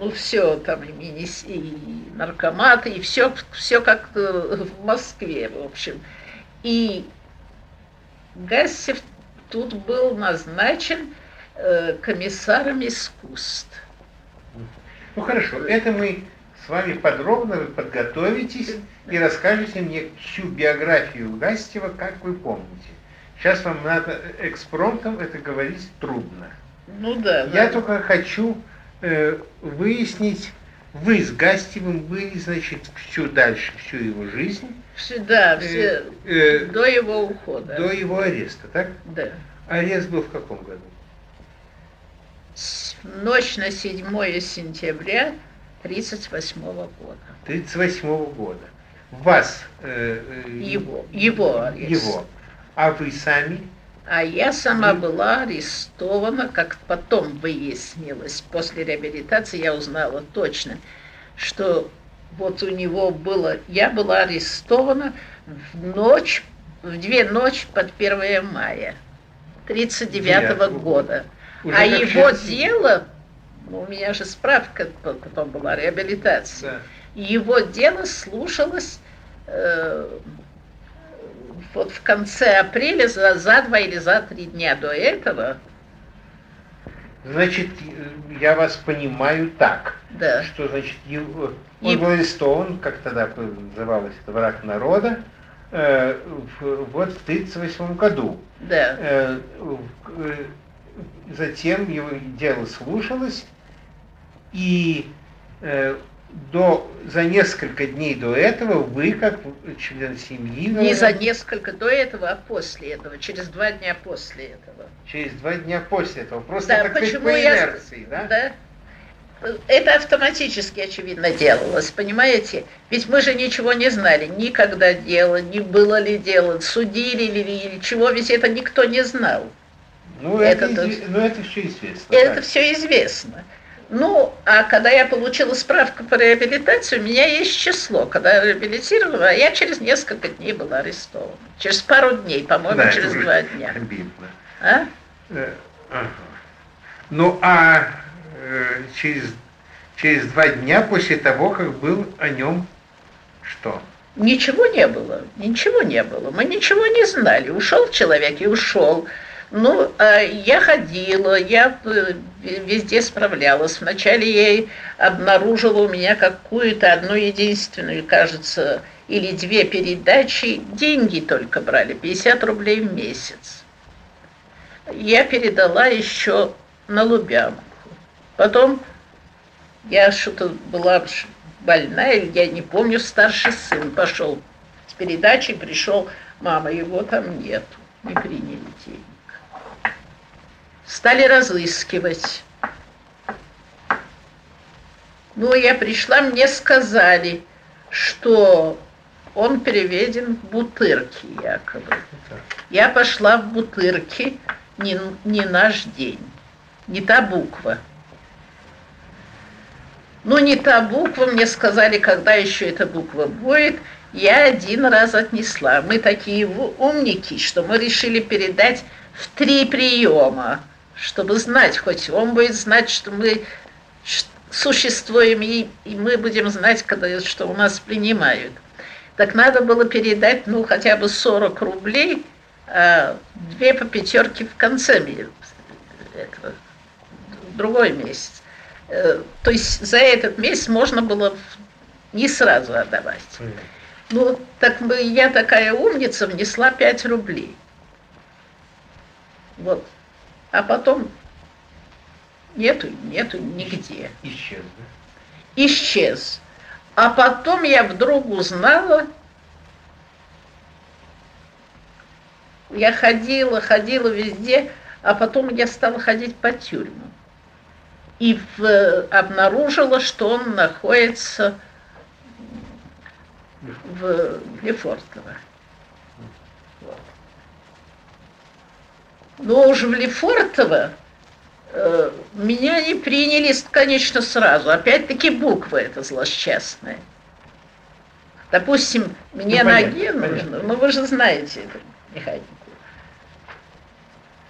Ну, все, там и, мини, и наркоматы, и все, все как в Москве, в общем. И Гастев тут был назначен э, комиссаром искусств. Ну, хорошо, это мы с вами подробно, вы подготовитесь и расскажете мне всю биографию Гастева, как вы помните. Сейчас вам надо экспромтом это говорить трудно. Ну да. Я да. только хочу... выяснить, вы с Гастевым были, значит, всю дальше, всю его жизнь. Да, все, э, э, до его ухода. До его ареста, так? Да. Арест был в каком году? Ночь на седьмое сентября тридцать восьмого года. тридцать восьмого года. Вас... Э, э, его, его арест. Его. А вы сами... А я сама была арестована, как потом выяснилось, после реабилитации я узнала точно, что вот у него было... Я была арестована в ночь, в две ночи под первое мая тридцать девятого года. А его дело... У меня же справка потом была, реабилитация. Да. Его дело слушалось... Э, вот в конце апреля, за, за два или за три дня до этого. Значит, я вас понимаю так, да. что, значит, его, он и... был арестован, как тогда называлось, это враг народа, э, в, вот в тридцать восьмом году. Да. Э, э, затем его дело слушалось, и... Э, До, за несколько дней до этого вы, как член семьи... Не за несколько до этого, а после этого, через два дня после этого. Через два дня после этого, просто да, так сказать, по инерции, я... да? Да. Это автоматически, очевидно, делалось, понимаете? Ведь мы же ничего не знали, никогда дело, не было ли дело, судили ли, или чего, ведь это никто не знал. Ну, это, это, изв... ну, это все известно. Это так. все известно. Ну, а когда я получила справку по реабилитации, у меня есть число, когда я реабилитировала, я через несколько дней была арестована. Через пару дней, по-моему, да, через два дня. Обидно. А? Э, ага. Ну, а э, через, через два дня после того, как был о нем что? Ничего не было, ничего не было. Мы ничего не знали. Ушел человек и ушел. Ну, я ходила, я везде справлялась. Вначале я обнаружила у меня какую-то одну единственную, кажется, или две передачи. Деньги только брали, пятьдесят рублей в месяц. Я передала еще на Лубянку. Потом я что-то была больна, я не помню, старший сын пошел с передачей, пришел, мама, его там нету, не приняли деньги. Стали разыскивать. Ну, я пришла, мне сказали, что он переведен в Бутырки, якобы. Я пошла в Бутырки, не, не наш день, не та буква. Ну, не та буква, мне сказали, когда еще эта буква будет, я один раз отнесла. Мы такие умники, что мы решили передать в три приема, чтобы знать, хоть он будет знать, что мы существуем, и мы будем знать, когда, что у нас принимают. Так надо было передать, ну, хотя бы сорок рублей, а две по пятерке в конце этого, другой месяц. То есть за этот месяц можно было не сразу отдавать. Ну, так мы, я такая умница, внесла пять рублей. Вот. А потом нету, нету нигде. Исчез, да? Исчез. А потом я вдруг узнала, я ходила, ходила везде, а потом я стала ходить по тюрьмам. И в, обнаружила, что он находится в Лефортово. Вот. Но уже в Лефортово э, меня не приняли, конечно, сразу. Опять-таки буква эта злосчастная. Допустим, мне ну, понятно, ноги понятно. нужно, но вы же знаете эту механику.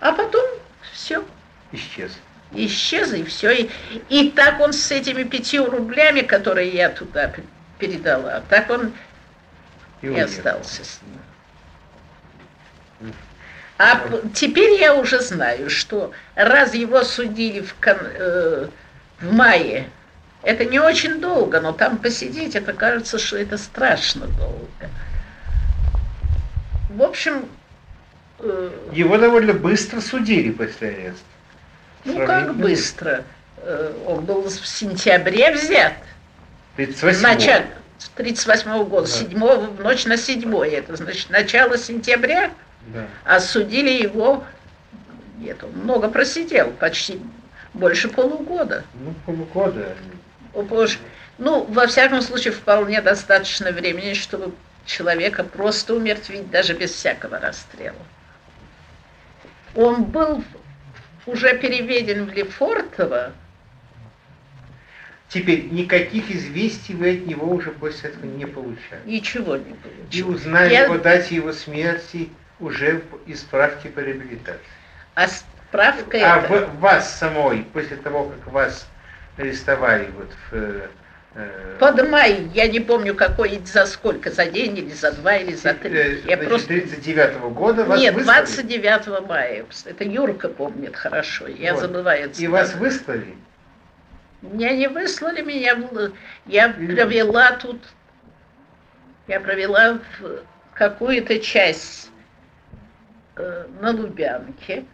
А потом все. Исчез. Исчез, и все. И, и так он с этими пятью рублями, которые я туда передала, так он и, и остался с ним. А теперь я уже знаю, что раз его судили в, кон, э, в мае, это не очень долго, но там посидеть, это кажется, что это страшно долго. В общем... Э, его довольно быстро судили после ареста. Ну как быстро? Э, он был в сентябре взят. тридцать восьмого. Начало, тридцать восьмого года, да. седьмого, в ночь на седьмое, это значит начало сентября. Да. А судили его, нет, он много просидел, почти больше полугода. Ну, полугода. Больше, ну, во всяком случае, вполне достаточно времени, чтобы человека просто умертвить, даже без всякого расстрела. Он был уже переведен в Лефортово. Теперь никаких известий вы от него уже после этого не получали? Ничего не получали. И узнали Я... о дате его смерти уже из справки по реабилитации. А справка а это... А вас самой, после того, как вас арестовали вот в... Э... Под май, я не помню, какой, за сколько, за день или за два, или за три. Я просто... тридцать девятого года вас Нет, выставили? Нет, двадцать девятого мая. Это Юрка помнит хорошо, я вот. забываю. И вас выслали? Меня не выслали, меня... Я и... провела тут... Я провела в какую-то часть... на Лубянке,